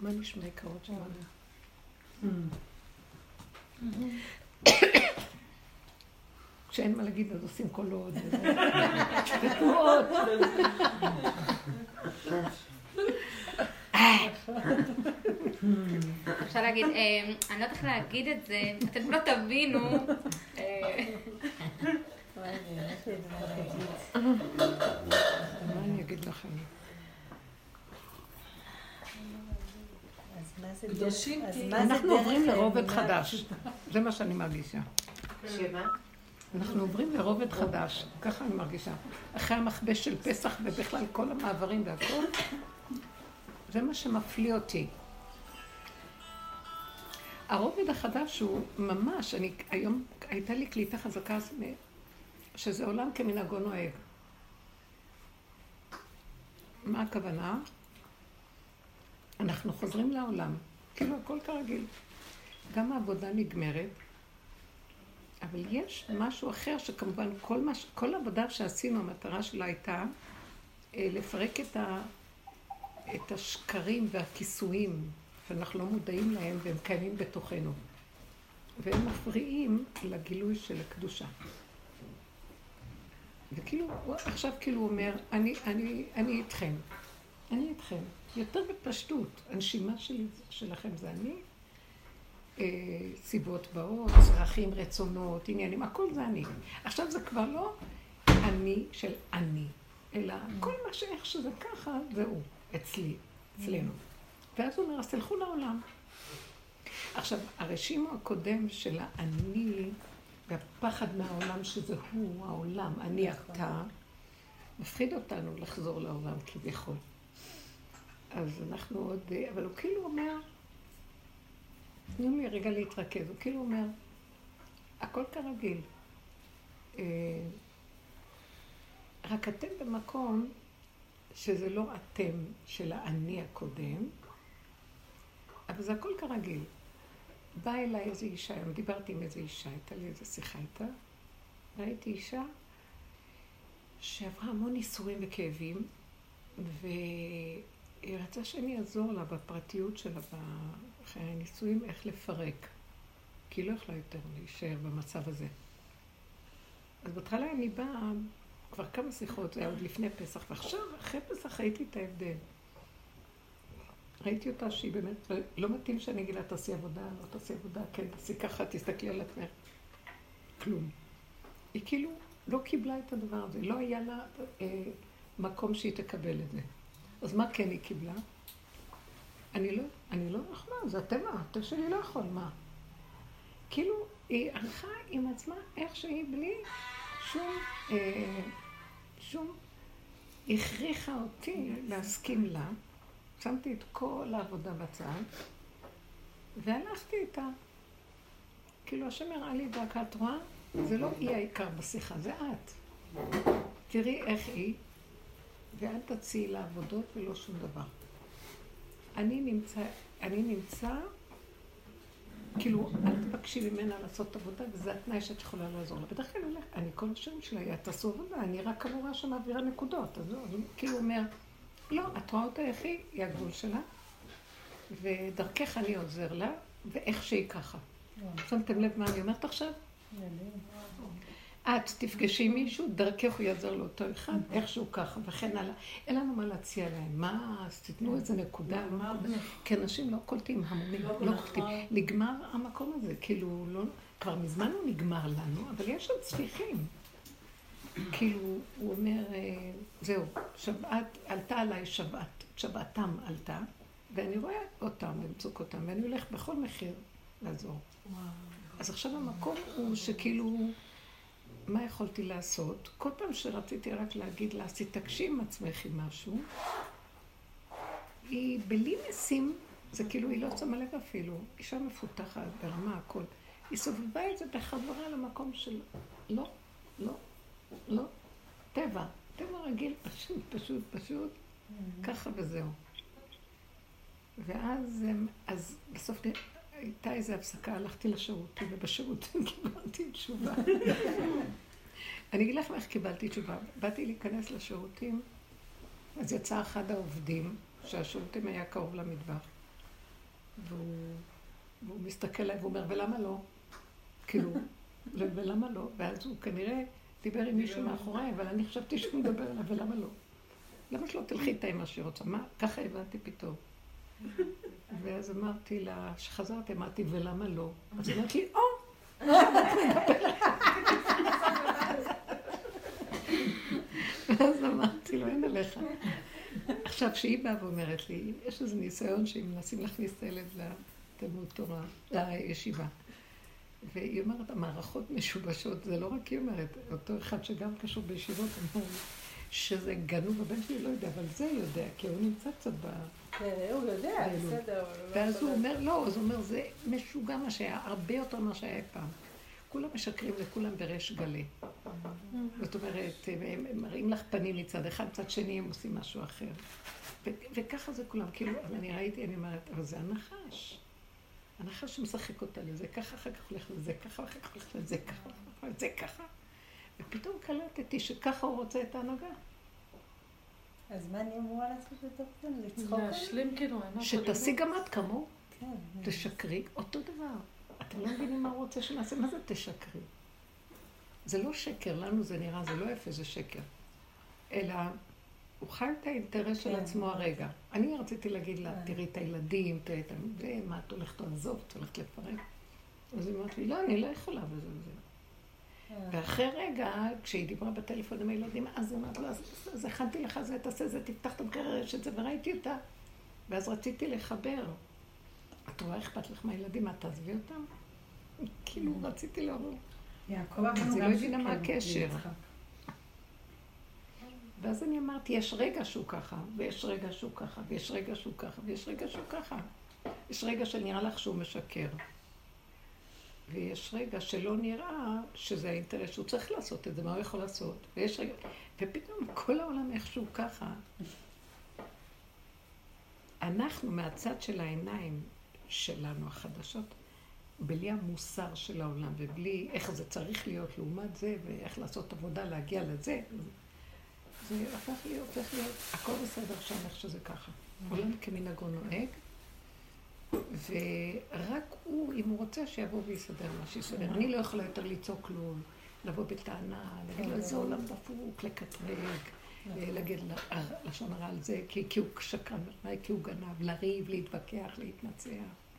מה נשמע יקרות שלנו? כשאין מה להגיד אז עושים קולות ותנועות. אפשר להגיד, אני לא יודעת איך להגיד את זה, אתם לא תבינו. מה אני אגיד לכם? קדושים, אנחנו עוברים לרובד חדש, זה מה שאני מרגישה. שמה? אנחנו עוברים לרובד חדש, ככה אני מרגישה. אחרי המחבש של פסח ובכלל כל המעברים והכל, זה מה שמפליא אותי. הרובד החדש הוא ממש, היום הייתה לי קליטה חזקה שזה עולם כמנהגו נוהג. מה הכוונה? אנחנו חוזרים לעולם, כאילו הכל כרגיל. גם העבודה נגמרת, אבל יש משהו אחר שכמובן כל העבודה שעשינו, המטרה שלה הייתה לפרק את השקרים והכיסויים שאנחנו לא מודעים להם והם קיימים בתוכנו. והם מפריעים לגילוי של הקדושה. וכאילו, עכשיו כאילו הוא אומר, אני איתכם. אני איתכם. יותר בפשטות, הנשימה שלכם זה אני, סיבות באות, צרכים, רצונות, עניינים, הכל זה אני. עכשיו זה כבר לא אני של אני, אלא כל מה שאיך שזה ככה, זהו, אצלנו. ואז הוא אומר, אז תלכו לעולם. עכשיו, הרשימו הקודם של האני, והפחד מהעולם שזה הוא, העולם, אני אתה, מפחיד אותנו לחזור לעולם כביכול. אז אנחנו עוד, אבל הוא כאילו אומר, תנו לי רגע להתרכז, הוא כאילו אומר, הכל כרגיל. רק אתם במקום שזה לא אתם של האני הקודם, אבל זה הכל כרגיל. באה אליי איזו אישה, היום דיברתי עם איזו אישה, הייתה לי איזו שיחה איתה, ראיתי אישה שעברה המון ניסורים וכאבים, היא רצה שאני אעזור לה בפרטיות שלה, אחרי הניסויים, איך לפרק. כי היא לא יכלה יותר להישאר במצב הזה. אז בהתחלה אני באה, כבר כמה שיחות, זה היה עוד לפני פסח, ועכשיו, אחרי פסח, ראיתי את ההבדל. ראיתי אותה שהיא באמת, לא מתאים שאני אגיד לה, תעשי עבודה, לא תעשי עבודה, כן, תעשי ככה, תסתכלי על עצמך. כלום. היא כאילו לא קיבלה את הדבר הזה, לא היה לה מקום שהיא תקבל את זה. אז מה כן היא קיבלה? אני לא יכולה, זה הטבע, הטבע שלי לא יכול, מה? כאילו, היא הלכה עם עצמה איך שהיא בלי שום הכריחה אותי להסכים לה. שמתי את כל העבודה בצד, והלכתי איתה. כאילו, השם הראה לי דקה, את רואה? זה לא היא העיקר בשיחה, זה את. תראי איך היא. ואל תציעי לעבודות ולא שום דבר. אני נמצא, כאילו, אל תבקשי ממנה לעשות עבודה, וזה התנאי שאת יכולה לעזור לה. בדרך כלל, אני כל השם שלה, היא תעשו עבודה, אני רק אמורה שמעבירה נקודות. אז הוא כאילו אומר, לא, את רואה אותה איך היא הגבול שלה, ודרכך אני עוזר לה, ואיך שהיא ככה. שמתם לב מה אני אומרת עכשיו? את תפגשי מישהו, דרכך הוא יעזר לאותו אחד, איכשהו ככה, וכן הלאה. אין לנו מה להציע להם. מה, אז תתנו איזה נקודה. כי אנשים לא קולטים, המונים לא קולטים. נגמר המקום הזה, כאילו, כבר מזמן הוא נגמר לנו, אבל יש שם צפיחים. כאילו, הוא אומר, זהו, שבעת, עלתה עליי שבת, שבעתם עלתה, ואני רואה אותם, למצוק אותם, ואני הולך בכל מחיר לעזור. אז עכשיו המקום הוא שכאילו, מה יכולתי לעשות? כל פעם שרציתי רק להגיד לה, תתקשי עם עצמך עם משהו, היא בלי נסים, זה כאילו, היא לא שמה לב אפילו, אישה מפותחת, ברמה, הכל. היא סובבה את זה בחברה למקום של לא, לא, לא, טבע רגיל, פשוט, ככה וזהו. ואז בסוף הייתה איזו הפסקה, הלכתי לשירותים, ובשירותים קיבלתי תשובה. אני אגיד לך איך קיבלתי תשובה. באתי להיכנס לשירותים, אז יצא אחד העובדים, שהשירותים היה קרוב למטבח. והוא מסתכל עליו ואומר, ולמה לא? כאילו, ולמה לא? ואז הוא כנראה דיבר עם מישהו מאחוריי, אבל אני חשבתי שהוא מדבר עליו, ולמה לא? למה שלא תלכי איתה עם מה שהיא רוצה? מה? ככה הבנתי פתאום. ואז אמרתי לה, כשחזרתי, אמרתי, ולמה לא? אז היא אמרתי, או! ואז אמרתי לו, אין עליך. עכשיו, כשהיא באה ואומרת לי, יש איזה ניסיון שהם מנסים להכניס את הילד לתלמוד תורה, לישיבה. והיא אומרת, המערכות משובשות, זה לא רק היא אומרת, אותו אחד שגם קשור בישיבות, אמרו שזה גנוב, הבן שלי לא יודע, אבל זה יודע, כי הוא נמצא קצת ב... הוא יודע, בסדר. ואז הוא אומר, לא, אז הוא אומר, זה משוגע מה שהיה, הרבה יותר מה שהיה פעם. כולם משקרים לכולם בראש גלי. זאת אומרת, הם מראים לך פנים מצד אחד, מצד שני הם עושים משהו אחר. וככה זה כולם, כאילו, אני ראיתי, אני אומרת, אבל זה הנחש. הנחש שמשחק אותה לזה, ככה אחר כך הולך לזה, ככה אחר כך הולך לזה, ככה, זה ככה. ופתאום קלטתי שככה הוא רוצה את ההנהגה. אז מה אני אמורה לעשות לתוך זה? לצחוק? להשלים כאילו, אין... שתעשי גם את כמוהו, תשקרי אותו דבר. אתם לא מבינים מה הוא רוצה שנעשה, מה זה תשקרי? זה לא שקר, לנו זה נראה, זה לא יפה, זה שקר. אלא הוא חי את האינטרס של עצמו הרגע. אני רציתי להגיד לה, תראי את הילדים, תראי את המדעים, מה את הולכת לעזוב, את הולכת לפרק. אז היא אמרת לי, לא, אני לא יכולה בזה וזה. ואחרי רגע, כשהיא דיברה בטלפון עם הילדים, אז היא אמרת לו, אז הכנתי לך, זה תעשה, זה תפתח את המקרר, שזה, וראיתי אותה. ואז רציתי לחבר. את רואה, אכפת לך מהילדים, מה תעזבי אותם? כאילו, רציתי להראות. אז היא לא הבינה מה הקשר. ואז אני אמרתי, יש רגע שהוא ככה, ויש רגע שהוא ככה, ויש רגע שהוא ככה, ויש רגע שהוא ככה. יש רגע שנראה לך שהוא משקר. ויש רגע שלא נראה שזה האינטרס, שהוא צריך לעשות את זה, מה הוא יכול לעשות. ויש רגע... ופתאום כל העולם איכשהו ככה. אנחנו מהצד של העיניים שלנו החדשות, בלי המוסר של העולם, ובלי איך זה צריך להיות לעומת זה, ואיך לעשות עבודה, להגיע לזה. זה הפך להיות, צריך להיות, הכל בסדר שם, איך שזה ככה. עולם כמנהגו נוהג, ורק הוא, אם הוא רוצה, שיבוא ויסדר מה שיסדר. אני לא יכולה יותר ליצור כלום, לבוא בטענה, להגיד לו, זה עולם דפוק, לקטרק, להגיד לשון הרע על זה, כי הוא שקרן, כי הוא גנב, לריב, להתווכח, להתנצח,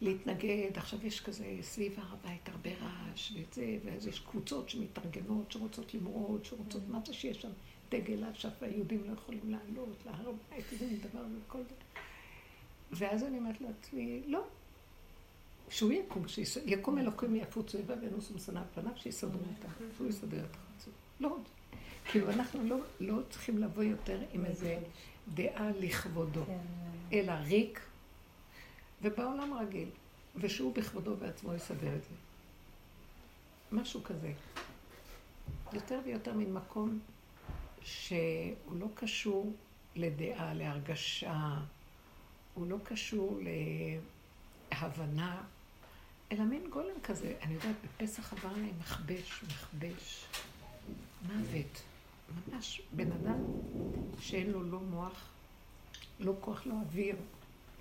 להתנגד. עכשיו יש כזה סביב הרבית הרבה רעש ואת זה, ואז יש קבוצות שמתארגנות, שרוצות למרוד, שרוצות מה זה שיש שם דגל אשף, והיהודים לא יכולים לעלות, להרבית, איזה דבר וכל זה. ואז אני אומרת לעצמי, לא. שהוא יקום, שיקום אלוקים יפוץ זאבה ואנוס ומשנא פניו, שיסדרו אותה, שהוא יסדר את החצות. לא עוד. כאילו אנחנו לא צריכים לבוא יותר עם איזה דעה לכבודו, אלא ריק, ובעולם רגיל, ושהוא בכבודו בעצמו יסדר את זה. משהו כזה. יותר ויותר מן מקום שהוא לא קשור לדעה, להרגשה, הוא לא קשור להבנה, אלא מין גולם כזה. אני יודעת, בפסח הבא אני מכבש. מוות. ממש בן אדם שאין לו לא מוח, לא כוח, לא אוויר,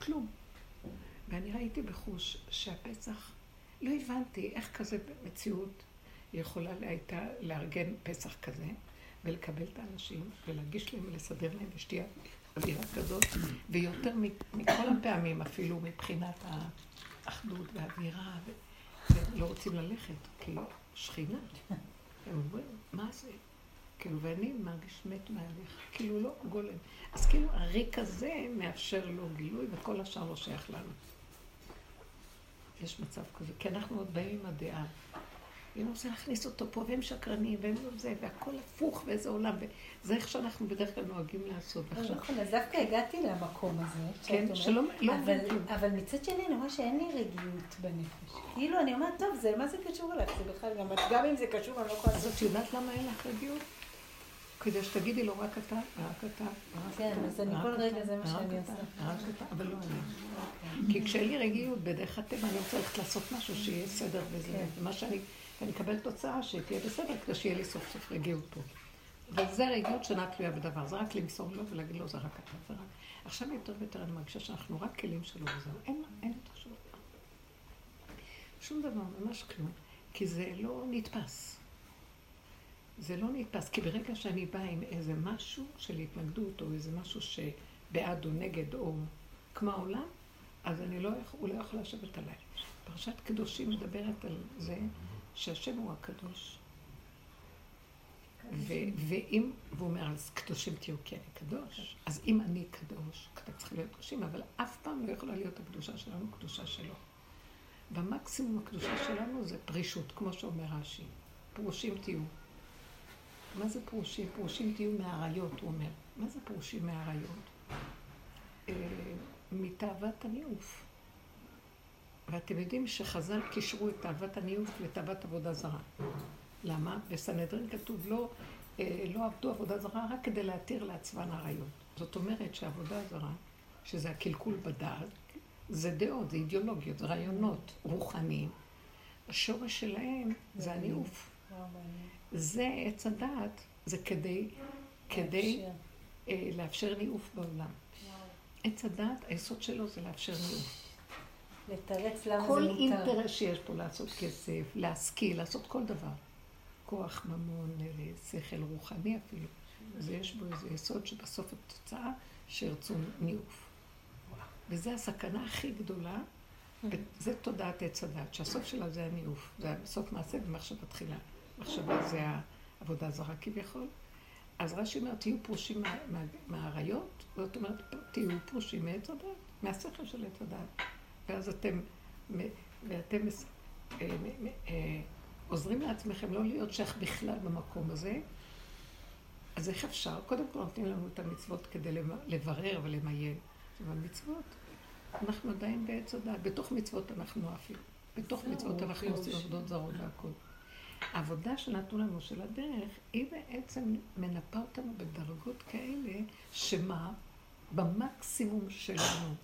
כלום. ואני ראיתי בחוש שהפסח, לא הבנתי איך כזה במציאות יכולה הייתה לארגן פסח כזה, ולקבל את האנשים, ולהגיש להם, ולסדר להם, ושתהיה אווירה כזאת, ויותר מכל הפעמים אפילו מבחינת האחדות והאווירה, ולא רוצים ללכת, כאילו, שכינה. הם אומרים, מה זה? כאילו, ואני מרגיש מת מהלך, כאילו לא גולם. אז כאילו, הריק הזה מאפשר לו גילוי, וכל השאר לא שייך לנו. יש מצב כזה, כי אנחנו עוד באים עם הדעה. אם הוא רוצה להכניס אותו פה, והם שקרנים, והם זה, והכל הפוך באיזה עולם, וזה איך שאנחנו בדרך כלל נוהגים לעשות. נכון, אז דווקא הגעתי למקום הזה. כן, שלא... אבל מצד שני, אני רואה שאין לי רגיעות בנפש. כאילו, אני אומרת, טוב, זה מה זה קשור אליי? זה בכלל גם אם זה קשור, אני לא יכולה... זאת יודעת למה אין לך רגיעות? כדי שתגידי לו, רק אתה, רק אתה, רק אתה. כן, אז אני כל רגע זה מה שאני עושה. רק אתה, אבל לא אני. כי כשאין לי רגיעות, בדרך הטבע אני רוצה לעשות משהו שיהיה סדר וזה. ומה שאני... אני אקבל תוצאה שתהיה בסדר, כדי שיהיה לי סוף סוף רגיעות פה. וזה רגילות שנה תלויה בדבר, זה רק למסור לו ולהגיד לו, זה רק אתה, זה רק. עכשיו יותר ויותר אני מרגישה שאנחנו רק כלים שלו וזהו, אין יותר שום דבר. שום דבר, ממש כלום, כי זה לא נתפס. זה לא נתפס, כי ברגע שאני באה עם איזה משהו של התנגדות, או איזה משהו שבעד או נגד או כמו העולם, אז אני לא יכול לשבת עליי. פרשת קדושים מדברת על זה שהשם הוא הקדוש. והוא אומר, אז קדושים תהיו כי אני קדוש. אז אם אני קדוש, אתה צריך להיות קדושים, אבל אף פעם לא יכולה להיות הקדושה שלנו, קדושה שלו. במקסימום הקדושה שלנו זה פרישות, כמו שאומר רש"י. פרושים תהיו. מה זה פרושים? פרושים תהיו מהעריות, הוא אומר. מה זה פרושים מהעריות? מתאוות הניאוף. ואתם יודעים שחז"ל קישרו את תאוות הניאוף לתאוות עבודה זרה. למה? בסנהדרין כתוב לא עבדו עבודה זרה רק כדי להתיר לעצמן עריות. זאת אומרת שהעבודה זרה, שזה הקלקול בדעת, זה דעות, זה אידיאולוגיות, זה רעיונות רוחניים. השורש שלהם זה הניאוף. זה עץ הדעת, זה כדי לאפשר ניאוף בעולם. עץ הדעת, היסוד שלו זה לאפשר ניאוף. לתרץ למה זה מותר. כל אינטרס שיש פה לעשות כסף, להשכיל, לעשות כל דבר. כוח, ממון, שכל רוחני אפילו. אז יש בו איזה יסוד שבסוף התוצאה שירצו ניאוף. וזו הסכנה הכי גדולה, וזה תודעת עץ הדעת, שהסוף שלה זה הניאוף. זה סוף מעשה במחשבה תחילה. מחשבה זה העבודה זרה כביכול. אז רש"י אומר, תהיו פרושים מהעריות, זאת אומרת, תהיו פרושים מעץ הדעת, מהשכל של עץ הדעת. ואז אתם עוזרים לעצמכם לא להיות שייך בכלל במקום הזה. אז איך אפשר? קודם כל נותנים לנו את המצוות כדי לברר ולמיין. והמצוות, אנחנו עדיין בעץ הדעת. בתוך מצוות אנחנו עפים. בתוך מצוות אנחנו עושים עבודות זרות והכל. העבודה שנתנו לנו של הדרך, היא בעצם מנפה אותנו בדרגות כאלה, שמה? במקסימום שלנו.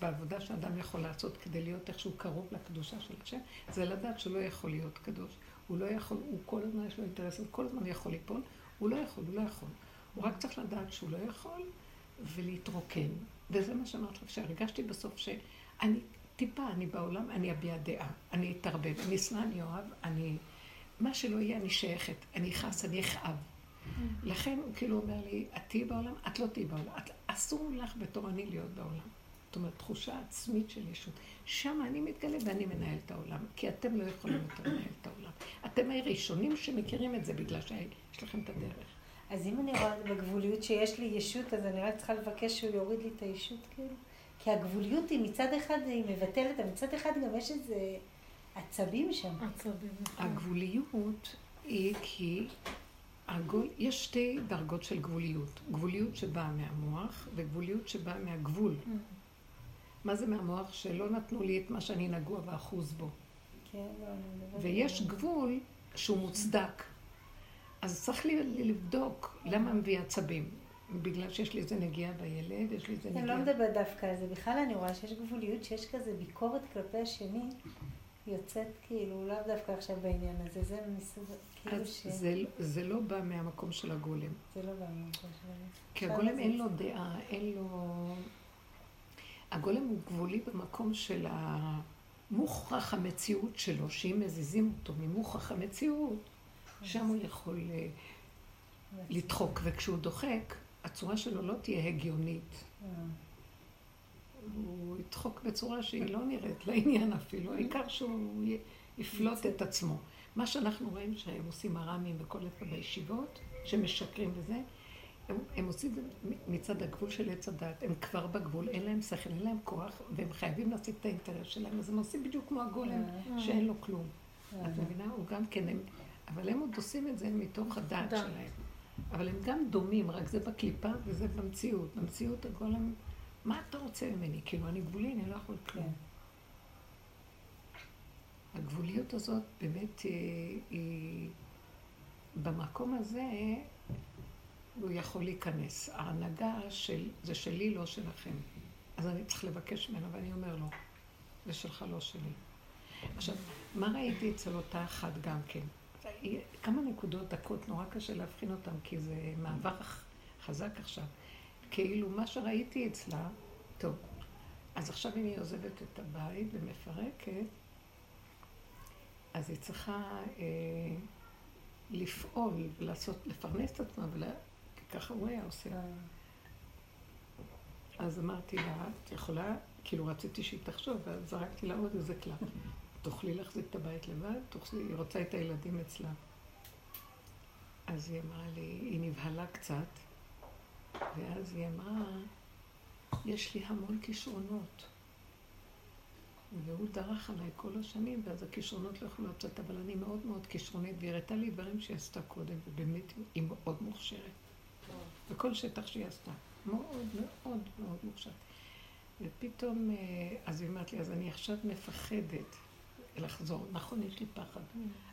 בעבודה שאדם יכול לעשות כדי להיות איכשהו קרוב לקדושה של השם, זה לדעת שלא יכול להיות קדוש. הוא לא יכול, הוא כל הזמן יש לו אינטרסים, כל הזמן יכול ליפול, הוא לא יכול. הוא רק צריך לדעת שהוא לא יכול ולהתרוקן. וזה מה שאמרת לך, שהרגשתי בסוף שאני טיפה, אני בעולם, אני אביע דעה, אני אתערבב, אני שנא, אני אוהב, מה שלא יהיה, אני שייכת, אני אכעס, אני אכאב. לכן הוא כאילו אומר לי, את תהיי בעולם, את לא תהיי בעולם, אסור לך בתור אני להיות בעולם. זאת אומרת, תחושה עצמית של ישות. שם אני מתגלה ואני מנהל את העולם, כי אתם לא יכולים יותר לנהל את העולם. אתם הראשונים שמכירים את זה בגלל שיש לכם את הדרך. אז אם אני רואה בגבוליות שיש לי ישות, אז אני רק צריכה לבקש שהוא יוריד לי את הישות, כאילו? כי הגבוליות היא מצד אחד, היא מבטלת, מצד אחד גם יש איזה עצבים שם. הגבוליות היא כי יש שתי דרגות של גבוליות. גבוליות שבאה מהמוח וגבוליות שבאה מהגבול. מה זה מהמוח? שלא נתנו לי את מה שאני נגוע ואחוז בו. ויש גבול שהוא מוצדק. אז צריך לי לבדוק למה מביא עצבים. בגלל שיש לי איזה נגיעה בילד, יש לי איזה נגיעה. אני לא מדבר דווקא על זה. בכלל אני רואה שיש גבוליות, שיש כזה ביקורת כלפי השני, יוצאת כאילו, לאו דווקא עכשיו בעניין הזה. זה מסוג כאילו זה לא בא מהמקום של הגולם. זה לא בא מהמקום של הגולם. כי הגולם אין לו דעה, אין לו... הגולם הוא גבולי במקום של המוכח המציאות שלו, שאם מזיזים אותו ממוכח המציאות, שם הוא יכול לדחוק, וכשהוא דוחק, הצורה שלו לא תהיה הגיונית. הוא ידחוק בצורה שהיא לא נראית לעניין אפילו, העיקר שהוא יפלוט את עצמו. מה שאנחנו רואים שהם עושים הרמים וכל איפה בישיבות, שמשקרים בזה, הם עושים מצד הגבול של עץ הדעת, הם כבר בגבול, אין להם שכל, אין להם כוח, והם חייבים להשיג את האינטרס שלהם, אז הם עושים בדיוק כמו הגולם, שאין לו כלום. את מבינה? הוא גם כן, אבל הם עוד עושים את זה מתוך הדעת שלהם. אבל הם גם דומים, רק זה בקליפה וזה במציאות. במציאות הגולם, מה אתה רוצה ממני? כאילו, אני גבולי, אני לא יכול כלום. הגבוליות הזאת באמת היא... במקום הזה... הוא יכול להיכנס. ההנהגה זה שלי, לא שלכם. אז אני צריך לבקש ממנו, ואני אומר לו, זה שלך, לא שלי. עכשיו, מה ראיתי אצל אותה אחת גם כן? כמה נקודות דקות נורא קשה להבחין אותם, כי זה מעבר חזק עכשיו. כאילו מה שראיתי אצלה, טוב, אז עכשיו אם היא עוזבת את הבית ומפרקת, אז היא צריכה לפעול ולפרנס את עצמה, וככה הוא היה עושה. אז אמרתי לה, את יכולה, כאילו רציתי שהיא תחשוב, ואז זרקתי לה עוד איזה קלף. תוכלי להחזיק את הבית לבד, היא רוצה את הילדים אצלה. אז היא אמרה לי, היא נבהלה קצת, ואז היא אמרה, יש לי המון כישרונות. והוא דרך עליי כל השנים, ואז הכישרונות לא יכולו לצאת, אבל אני מאוד מאוד כישרונית, והיא הראתה לי דברים שהיא עשתה קודם, ובאמת היא מאוד מוכשרת. וכל שטח שהיא עשתה, מאוד מאוד מאוד מוכשרת. ופתאום, אז היא אמרת לי, אז אני עכשיו מפחדת לחזור. נכון, יש לי פחד.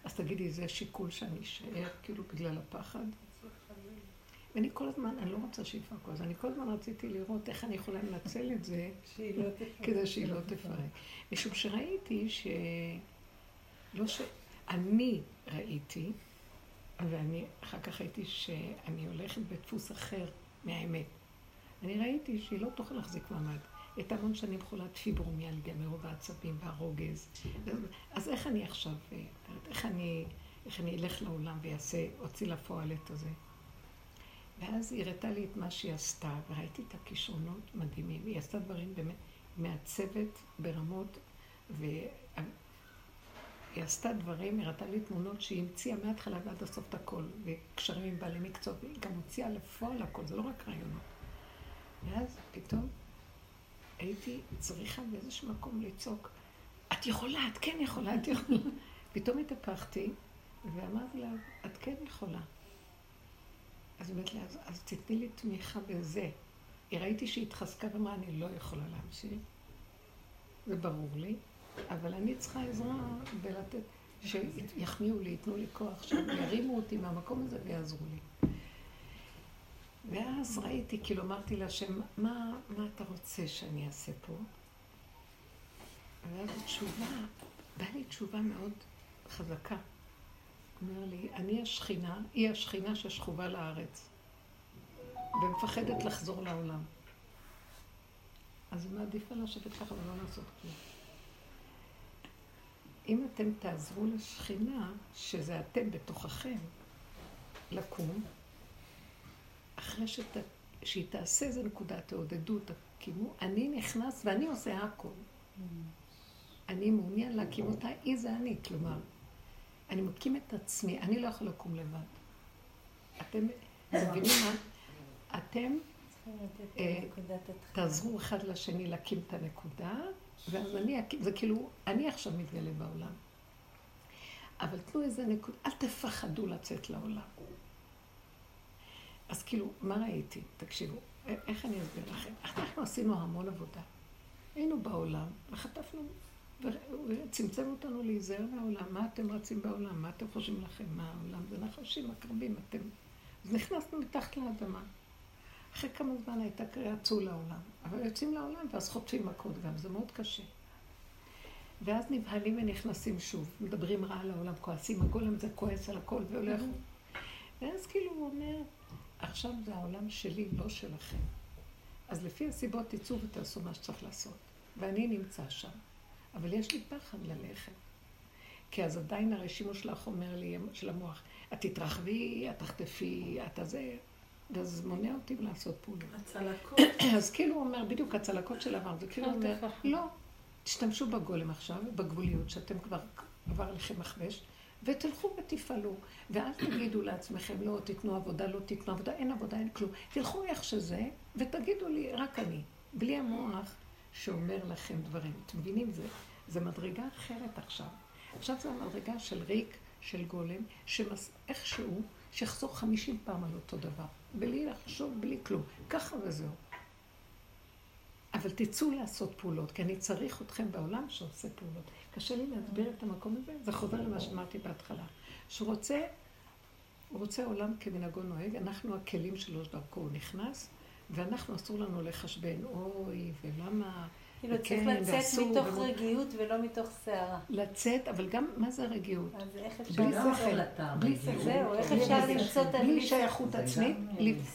אז תגידי, זה שיקול שאני אשאר, כאילו בגלל הפחד? ואני כל הזמן, אני לא רוצה שאיפה כל, אז אני כל הזמן רציתי לראות איך אני יכולה לנצל את זה כדי שהיא לא תפרק. משום שראיתי אני ראיתי, ואני אחר כך ראיתי שאני הולכת בדפוס אחר מהאמת. אני ראיתי שהיא לא תוכל להחזיק מעמד. את המון שנים חולת פיברומיאלגיה, מרוב העצבים והרוגז. אז איך אני עכשיו, איך אני אלך לעולם ויעשה, הוציא לפועל את הזה? ואז היא הראתה לי את מה שהיא עשתה, וראיתי את הכישרונות מדהימים. היא עשתה דברים באמת מעצבת ברמות, והיא עשתה דברים, היא ראתה לי תמונות שהיא המציאה מההתחלה ועד הסוף את הכל, וקשרים עם בעלי מקצועות, והיא גם הוציאה לפועל הכל, זה לא רק רעיונות. ואז פתאום הייתי צריכה באיזשהו מקום לצעוק, את יכולה, את כן יכולה, את יכולה. פתאום התהפכתי ואמרתי לה, את כן יכולה. אז באמת לה, אז תתני לי תמיכה בזה. ראיתי שהיא התחזקה ואמרה, אני לא יכולה להמשיך. זה ברור לי, אבל אני צריכה עזרה בלתת, שיחמיאו לי, יתנו לי כוח, שירימו אותי מהמקום הזה ויעזרו לי. ואז ראיתי, כאילו אמרתי לה, מה אתה רוצה שאני אעשה פה? ואז התשובה, באה לי תשובה מאוד חזקה. אומר לי, היא השכינה ששכובה לארץ, ומפחדת לחזור לעולם. אז היא מעדיפה לשבת ככה ולא לעשות כלום. אם אתם תעזרו לשכינה, שזה אתם בתוככם, לקום, אחרי שהיא תעשה איזו נקודה, תעודדו, תקימו, אני נכנס ואני עושה הכל. אני מעוניין להקים אותה, היא זה אני, כלומר. אני מקים את עצמי, אני לא יכול לקום לבד. אתם מבינים מה? אתם תעזרו אחד לשני להקים את הנקודה, ואז אני אקים, זה כאילו, אני עכשיו מתגלה בעולם. אבל תנו איזה נקודה, אל תפחדו לצאת לעולם. אז כאילו, מה ראיתי? תקשיבו, איך אני אסביר לכם? אנחנו עשינו המון עבודה. היינו בעולם, וחטפנו, וצמצם אותנו להיזהר מהעולם. מה אתם רצים בעולם? מה אתם חושבים לכם? מה העולם? זה נחשים, הקרבים, אתם... אז נכנסנו מתחת לאדמה. אחרי כמה זמן הייתה קריאה, צאו לעולם. אבל יוצאים לעולם, ואז חוטפים מכות גם, זה מאוד קשה. ואז נבהלים ונכנסים שוב, מדברים רע על העולם, כועסים, הגולם זה כועס על הכל והולך. ואז כאילו הוא אומר, עכשיו זה העולם שלי, לא שלכם. אז לפי הסיבות תיצאו ותעשו מה שצריך לעשות. ואני נמצא שם. אבל יש לי פחד ללכת. כי אז עדיין הרשימו שלך אומר לי, של המוח, את תתרחבי, את תחטפי, את הזה. ואז מונע אותי לעשות פעולה. הצלקות. אז כאילו הוא אומר, בדיוק הצלקות של עבר, זה כאילו אומר, לא, תשתמשו בגולם עכשיו, בגבוליות שאתם כבר עבר לכם מחבש, ותלכו ותפעלו, ואז תגידו לעצמכם, לא תתנו עבודה, לא תתנו עבודה, אין עבודה, אין כלום. תלכו איך שזה, ותגידו לי, רק אני, בלי המוח שאומר לכם דברים. אתם מבינים זה? זה מדרגה אחרת עכשיו. עכשיו זו המדרגה של ריק, של גולם, שאיכשהו, שחזור 50 פעם על אותו דבר. בלי לחשוב, בלי כלום. ככה וזהו. אבל תצאו לעשות פעולות, כי אני צריך אתכם בעולם שעושה פעולות. קשה לי להסביר את המקום הזה, זה חוזר למה שאמרתי בהתחלה. שרוצה, הוא רוצה עולם כמנהגו נוהג, אנחנו הכלים שלו שדרכו הוא נכנס, ואנחנו אסור לנו לחשבן, אוי, ולמה, כאילו צריך לצאת מתוך רגיעות ולא מתוך שערה. לצאת, אבל גם מה זה רגיעות? אז איך אפשר? בלי שכל, בלי שכל. זהו, איך אפשר למצוא את הלילה? בלי שייכות עצמית,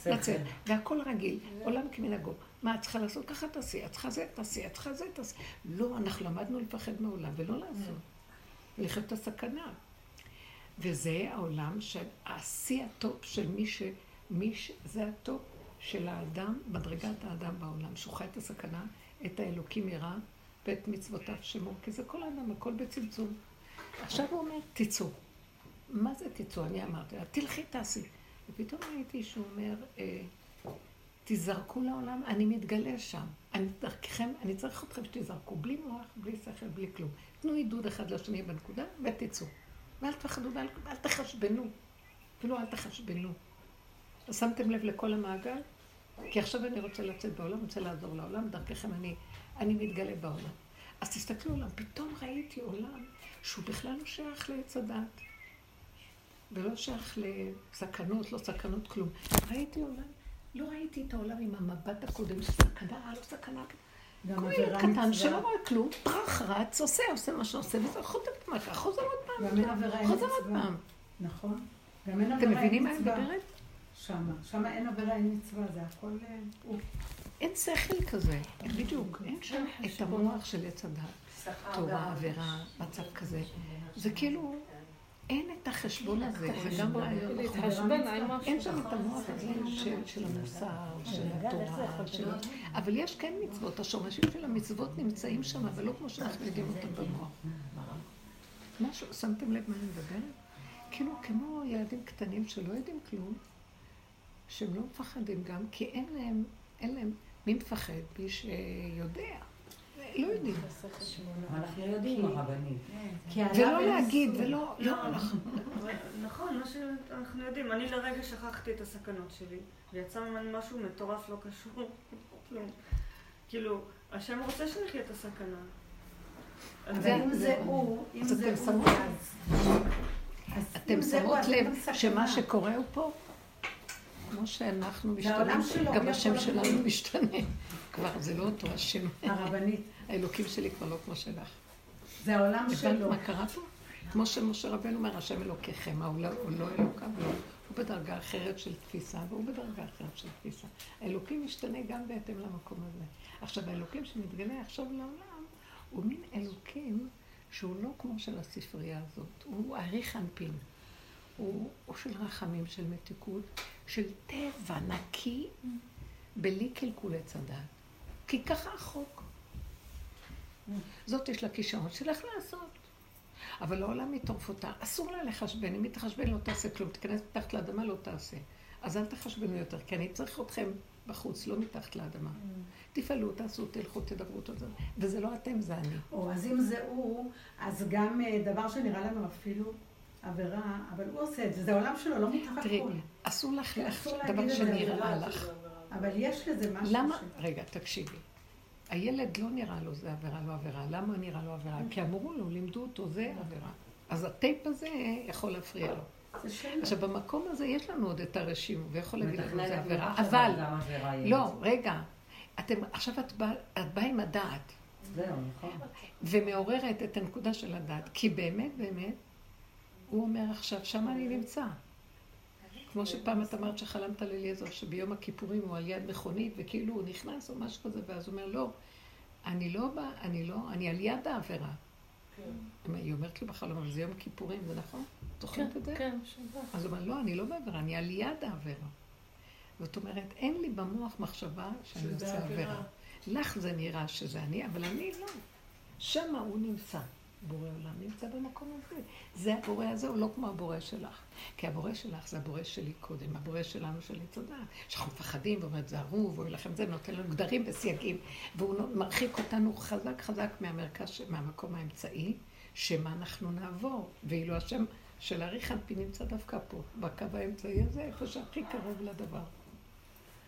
לצאת. והכל רגיל, עולם כמנהגו. מה, את צריכה לעשות? ככה תעשי, את צריכה זה, תעשי, את צריכה זה, תעשי. לא, אנחנו למדנו לפחד מעולם ולא לעשות. לחיות את הסכנה. וזה העולם של העשי הטופ של מי ש... זה הטופ של האדם, מדרגת האדם בעולם, שהוא חי את הסכנה, את האלוקים יראה ואת מצוותיו שמור, כי זה כל האדם, הכל בצמצום. עכשיו הוא אומר, תיצור. מה זה תיצור? אני אמרתי, תלכי תעשי. ופתאום ראיתי שהוא אומר, תזרקו לעולם, אני מתגלה שם. אני צריך אתכם שתזרקו, בלי מוח, בלי שכל, בלי כלום. תנו עידוד אחד לשני בנקודה ותיצור. ואל תפחדו, ואל תחשבנו. אפילו אל תחשבנו. שמתם לב לכל המעגל? כי עכשיו אני רוצה לצאת בעולם, אני רוצה לעזור לעולם, דרככם אני מתגלה בעולם. אז תסתכלו עולם, פתאום ראיתי עולם שהוא בכלל לא שייך לצדת, ולא שייך לסכנות, לא סכנות כלום. ראיתי עולם, לא ראיתי את העולם עם המבט הקודם, שסכנה, לא סכנה. כל ילד קטן שלא רואה כלום, פרח רץ, עושה מה שעושה, וזה חותם את המכה, חוזר עוד פעם. חוזר עוד פעם. נכון. אתם מבינים מה אני מדברת? שמה אין עבירה, אין מצווה, זה הכל... אין שכל כזה, בדיוק, אין שם את המוח של עץ הדעת, תורה, עבירה, מצב כזה. זה כאילו, אין את החשבון הזה, זה גם רעיון. אין שם את המוח הזה של המוסר, של התורה, אבל יש כן מצוות, השורשים של המצוות נמצאים שם, אבל לא כמו שאנחנו יודעים אותם במוח. משהו, שמתם לב מה אני מדברת? כאילו, כמו ילדים קטנים שלא יודעים כלום, שהם לא מפחדים גם, כי אין להם מי מפחד, מי שיודע. לא יודעים. אנחנו יודעים הרבנים. ולא להגיד, ולא... נכון, מה שאנחנו יודעים. אני לרגע שכחתי את הסכנות שלי, ויצא ממני משהו מטורף, לא קשור. כאילו, השם רוצה שנחיה את הסכנה. ואם זה הוא, אם זה הוא, אז... אתם שמות לב שמה שקורה הוא פה? כמו שאנחנו משתנים, גם השם שלנו משתנה. כבר, זה לא אותו השם. הרבנית. האלוקים שלי כבר לא כמו שלך. זה העולם שלו. הבנת מה קרה פה? כמו שמשה רבנו אומר, השם אלוקיכם, הוא לא אלוקיו, הוא בדרגה אחרת של תפיסה, והוא בדרגה אחרת של תפיסה. האלוקים משתנה גם בהתאם למקום הזה. עכשיו, האלוקים שמתגלה עכשיו לעולם, הוא מין אלוקים שהוא לא כמו של הספרייה הזאת. הוא אריך אנפין. הוא של רחמים, של מתיקות, של טבע נקי, בלי קלקולי צדד. כי ככה החוק. זאת יש לה כישרון שלך לעשות. אבל לעולם מתעורף אותה. אסור לה לחשבן. אם היא תחשבן לא תעשה כלום, תיכנס מתחת לאדמה לא תעשה. אז אל תחשבנו יותר, כי אני צריך אתכם בחוץ, לא מתחת לאדמה. תפעלו, תעשו, תלכו, תדברו, תדברו. וזה לא אתם, זה אני. או, אז אם זה הוא, אז גם דבר שנראה לנו אפילו... עבירה, אבל הוא עושה את זה, זה העולם שלו, לא מתחת תראי, כול. אסור לך דבר שנראה לך. אבל יש לזה משהו למה? רגע, תקשיבי. הילד לא נראה לו, זה עבירה, לא עבירה. למה נראה לו עבירה? כי אמרו לו, לימדו אותו, זה עבירה. אז הטייפ הזה יכול להפריע לו. עכשיו, במקום הזה יש לנו עוד את הרשימו, ויכול להגיד לנו, זה עבירה. אבל, לא, רגע. עכשיו את באה עם הדעת. זהו, נכון. ומעוררת את הנקודה של הדעת. כי באמת, באמת, הוא אומר עכשיו, שם אני נמצא. כמו שפעם את אמרת שחלמת לליעזר, שביום הכיפורים הוא על יד מכונית, וכאילו הוא נכנס או משהו כזה, ואז הוא אומר, לא, אני לא בא, אני על יד העבירה. היא אומרת לי בחלום, אבל זה יום כיפורים, זה נכון? תוכלת את זה? כן, שווה. אז הוא אומר, לא, אני לא בעבירה, אני על יד העבירה. זאת אומרת, אין לי במוח מחשבה שאני עושה עבירה. לך זה נראה שזה אני, אבל אני לא. שם הוא נמצא. בורא עולם נמצא במקום הזה. זה הבורא הזה, הוא לא כמו הבורא שלך. כי הבורא שלך זה הבורא שלי קודם, הבורא שלנו שלי צדד. שאנחנו מפחדים ואומרת, זה ערוב, או ילחם זה, ונותן לנו גדרים וסייגים. והוא מרחיק אותנו חזק חזק מהמרכז, מהמקום האמצעי, שמה אנחנו נעבור. ואילו השם של אריך אנפין נמצא דווקא פה, בקו האמצעי הזה, איפה שהכי קרוב לדבר.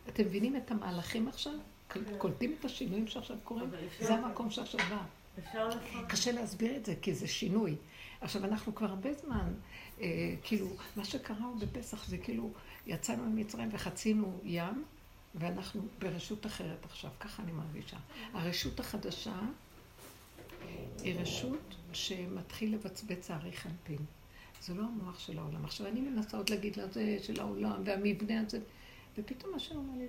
אתם מבינים את המהלכים עכשיו? קולטים את השינויים שעכשיו קוראים? זה המקום שעכשיו בא. קשה להסביר את זה, כי זה שינוי. עכשיו, אנחנו כבר הרבה זמן, כאילו, מה שקרה בפסח זה כאילו, יצאנו ממצרים וחצינו ים, ואנחנו ברשות אחרת עכשיו, ככה אני מרגישה. הרשות החדשה היא רשות שמתחיל לבצבץ העריך אנפין. זה לא המוח של העולם. עכשיו אני מנסה עוד להגיד לזה של העולם והמבנה הזה, ופתאום השם אומר לי,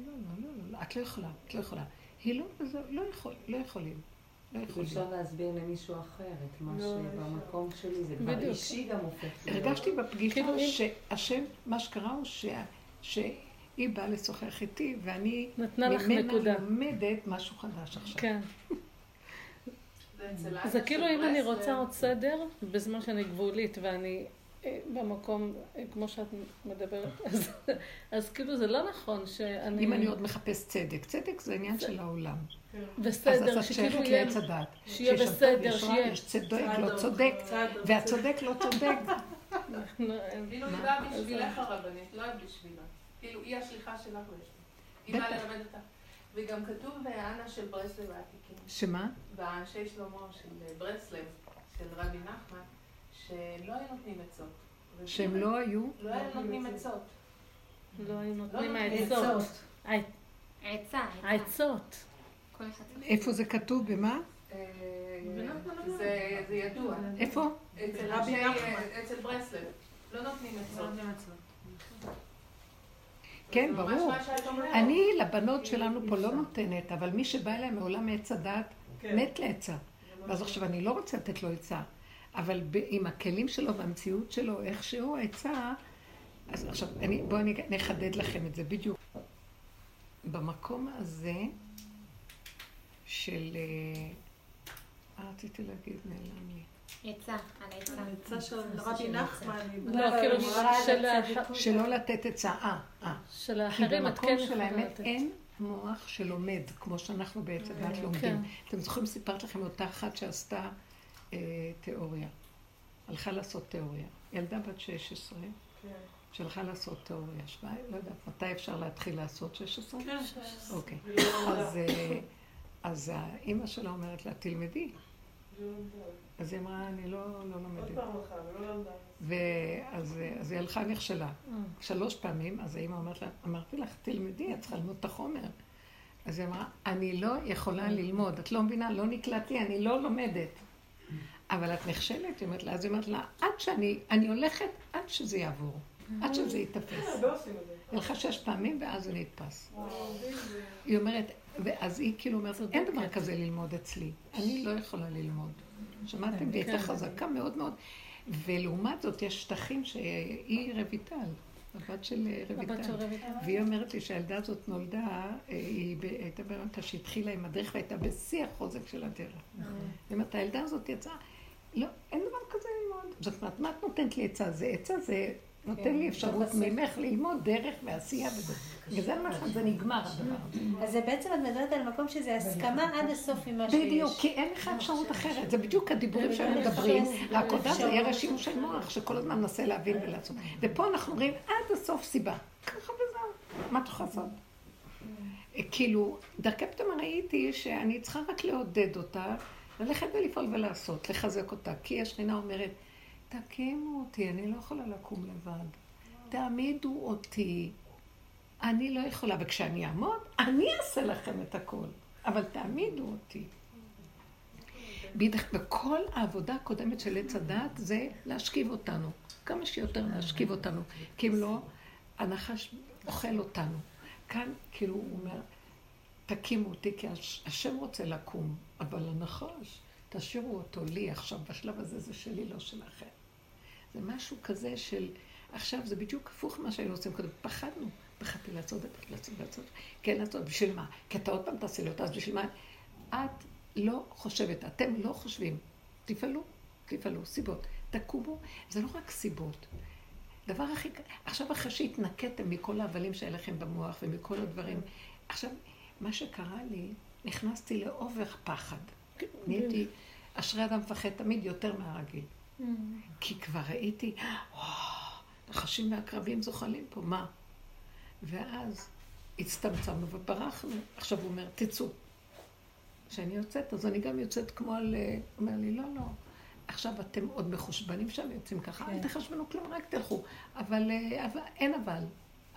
לא, את לא יכולה, את לא יכולה. היא לא יכולים. אפשר להסביר למישהו אחרת, מה שבמקום שלי זה כבר אישי גם הופך. הרגשתי בפגישה שהשם, מה שקרה הוא שהיא באה לשוחח איתי, ואני ממנה לומדת משהו חדש עכשיו. כן. זה כאילו אם אני רוצה עוד סדר, בזמן שאני גבולית ואני במקום, כמו שאת מדברת, אז כאילו זה לא נכון שאני... אם אני עוד מחפש צדק, צדק זה עניין של העולם. בסדר, שכאילו יהיה בסדר, שיהיה. יש צדק, לא צודק, והצודק לא צודק. כאילו היא באה בשבילך הרבנית, לא היא בשבילה. כאילו היא השליחה שלך ויש לי. היא באה לרבד אותה. וגם כתוב באנה של ברסלב העתיקים. שמה? באנשי שלמה של ברסלב, של רבי נחמן, שלא היו נותנים עצות. שהם לא היו? לא היו נותנים עצות. לא היו נותנים העצות. העצות. איפה זה כתוב? במה? זה ידוע. איפה? אצל ברסלב. לא נותנים עצות. כן, ברור. אני לבנות שלנו פה לא נותנת, אבל מי שבא אליהם מעולם מעץ הדעת, מת לעצה. ואז עכשיו אני לא רוצה לתת לו עצה, אבל עם הכלים שלו והמציאות שלו, איכשהו העצה, אז עכשיו בואו נחדד לכם את זה בדיוק. במקום הזה של... רציתי להגיד נעלם לי. יצא, על היצא. על היצא של רבי נחמן. לא, כאילו שלא לתת הצעה. של האחרים, את כן יכולה לתת. אין מוח שלומד, כמו שאנחנו בעצם דעת לומדים. אתם זוכרים, סיפרת לכם אותה אחת שעשתה תיאוריה. הלכה לעשות תיאוריה. ילדה בת 16, שהלכה לעשות תיאוריה. לא יודעת, מתי אפשר להתחיל לעשות 16? 16. אוקיי. אז האמא שלה אומרת לה, תלמדי. אז היא אמרה, אני לא לומדת. עוד פעם אחר, לא לומדת. אז היא הלכה נכשלה. 3 פעמים, אז האמא אומרת לה, אמרתי לך, תלמדי, את צריכה ללמוד את החומר. אז היא אמרה, אני לא יכולה ללמוד. את לא מבינה, לא נקלטתי, אני לא לומדת. אבל את נכשלת, היא אומרת לה, אז היא אומרת לה, עד שאני, אני הולכת עד שזה יעבור. עד שזה יתפס. היא הלכה 6 פעמים, ואז זה נתפס. היא אומרת, ואז היא כאילו אומרת, אין דבר כזה ללמוד אצלי. אני לא יכולה ללמוד. שמעתם? והיא הייתה חזקה מאוד מאוד. ולעומת זאת יש שטחים שהיא רביטל, הבת של רביטל. והיא אומרת לי שהילדה הזאת נולדה, היא הייתה באמת שהתחילה עם הדרך והייתה בשיא החוזק של הדרך. זאת אומרת, הילדה הזאת יצאה, לא, אין דבר כזה ללמוד. זאת אומרת, מה את נותנת לי עצה? זה עצה, זה נותן לי אפשרות ממך ללמוד דרך ועשייה וזה. וזה ממך, זה נגמר הדבר הזה. אז זה בעצם את מדברת על מקום שזה הסכמה עד הסוף ממה שיש. בדיוק, כי אין לך אפשרות אחרת. זה בדיוק הדיבורים שהם מדברים. הקודש זה יהיה רשימו של מוח שכל הזמן מנסה להבין ולעשות. ופה אנחנו אומרים עד הסוף סיבה. ככה וזהו. מה תוכל לעשות? כאילו, דרכי פתאום ראיתי שאני צריכה רק לעודד אותה, ללכת ולפעול ולעשות, לחזק אותה. כי השכינה אומרת, תקימו אותי, אני לא יכולה לקום לבד. תעמידו אותי. אני לא יכולה, וכשאני אעמוד, אני אעשה לכם את הכל. אבל תעמידו אותי. בכל העבודה הקודמת של עץ הדעת זה להשכיב אותנו. כמה שיותר להשכיב אותנו. כי אם לא, הנחש אוכל אותנו. כאן כאילו הוא אומר, תקימו אותי, כי השם רוצה לקום, אבל הנחש, תשאירו אותו לי עכשיו, בשלב הזה זה שלי, לא שלכם. זה משהו כזה של, עכשיו זה בדיוק הפוך מה שהיינו עושים קודם, פחדנו, פחדתי לעשות, כן לעשות, בשביל מה? כי אתה עוד פעם תעשה לי אותה, אז בשביל מה? את לא חושבת, אתם לא חושבים, תפעלו, סיבות, תקומו, זה לא רק סיבות. דבר הכי, עכשיו אחרי שהתנקתם מכל העבלים שהיה לכם במוח ומכל הדברים, עכשיו, מה שקרה לי, נכנסתי לאובר פחד. נהייתי, אשרי אדם מפחד תמיד יותר מהרגיל. כי כבר ראיתי, נחשים והקרבים זוחלים פה, מה? ואז הצטמצמנו וברחנו. עכשיו הוא אומר, תצאו. כשאני יוצאת, אז אני גם יוצאת כמו על... אומר לי, לא, עכשיו אתם עוד מחושבנים שם, יוצאים ככה, אל תחשבנו כלום, רק תלכו. אבל אין אבל.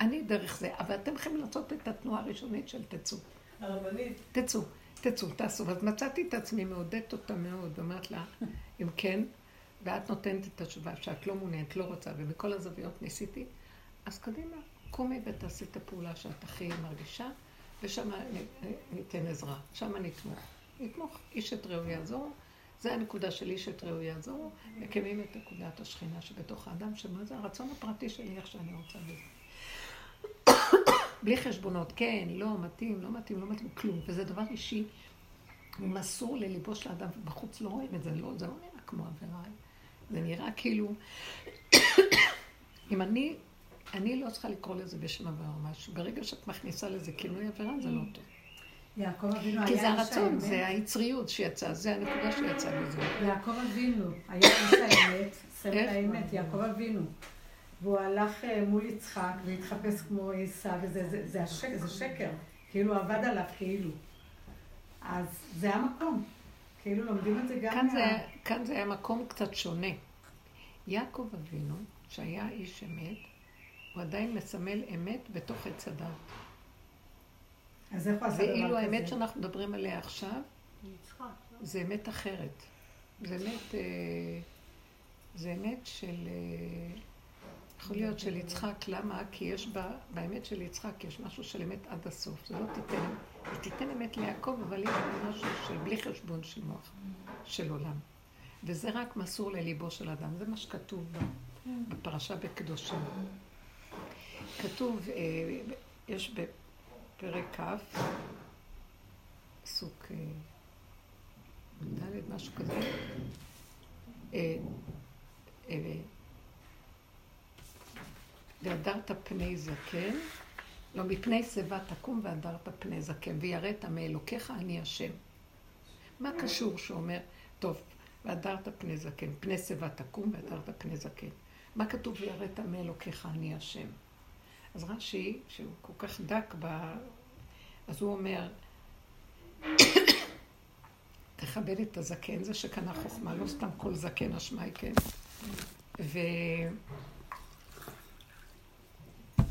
אני דרך זה, אבל אתם יכולים לעשות את התנועה הראשונית של תצאו. הרבנית. תצאו, תעשו. אז מצאתי את עצמי, מעודדת אותה מאוד, ואמרת לה, אם כן, ואת נותנת את התשובה שאת לא מעוניינת, לא רוצה, ומכל הזוויות ניסיתי, אז קדימה, קומי ותעשי את הפעולה שאת הכי מרגישה, ושם ניתן עזרה, שם נתמוך. נתמוך, איש את רעהו יעזור, זה הנקודה של איש את רעהו יעזור, מקיימים את נקודת השכינה שבתוך האדם, שמה זה הרצון הפרטי שלי, איך שאני רוצה בזה. בלי חשבונות, כן, לא מתאים, לא מתאים, לא מתאים, כלום. וזה דבר אישי, הוא מסור לליבו של האדם, ובחוץ לא רואים את זה, לא, זה לא נראה כמו עבירה. זה נראה כאילו, אם אני לא צריכה לקרוא לזה בשם עבירה או משהו, ברגע שאת מכניסה לזה כינוי עבירה, זה לא טוב. יעקב אבינו, כי זה הרצון, זה היצריות שיצא, זה הנקודה שיצא בזה. יעקב אבינו, היה איש האמת, סמל האמת, יעקב אבינו. והוא הלך מול יצחק והתחפש כמו עיסא, וזה שקר, כאילו עבד עליו, כאילו. אז זה המקום, כאילו לומדים את זה גם. כאן זה היה מקום קצת שונה. יעקב אבינו, שהיה איש אמת, הוא עדיין מסמל אמת בתוך עץ הדת. ואילו האמת שאנחנו מדברים עליה עכשיו, זה אמת אחרת. זה אמת של... יכול להיות של יצחק, למה? כי יש באמת של יצחק, יש משהו של אמת עד הסוף. זה לא תיתן, היא תיתן אמת ליעקב, אבל יש משהו של בלי חשבון של מוח, של עולם. וזה רק מסור לליבו של אדם, זה מה שכתוב בפרשה בקדושים. כתוב, יש בפרק כ' פסוק ד' משהו כזה, והדרת פני זקן, לא, מפני שיבה תקום והדרת פני זקן, ויראת מאלוקיך אני השם. מה קשור שאומר, טוב, והדרת פני זקן, פני שיבה תקום והדרת פני זקן. מה כתוב ויראת מאלוקיך אני השם? אז רש"י, שהוא כל כך דק בה, אז הוא אומר, תכבד את הזקן, זה שקנה חוכמה, לא סתם כל זקן אשמי, כן?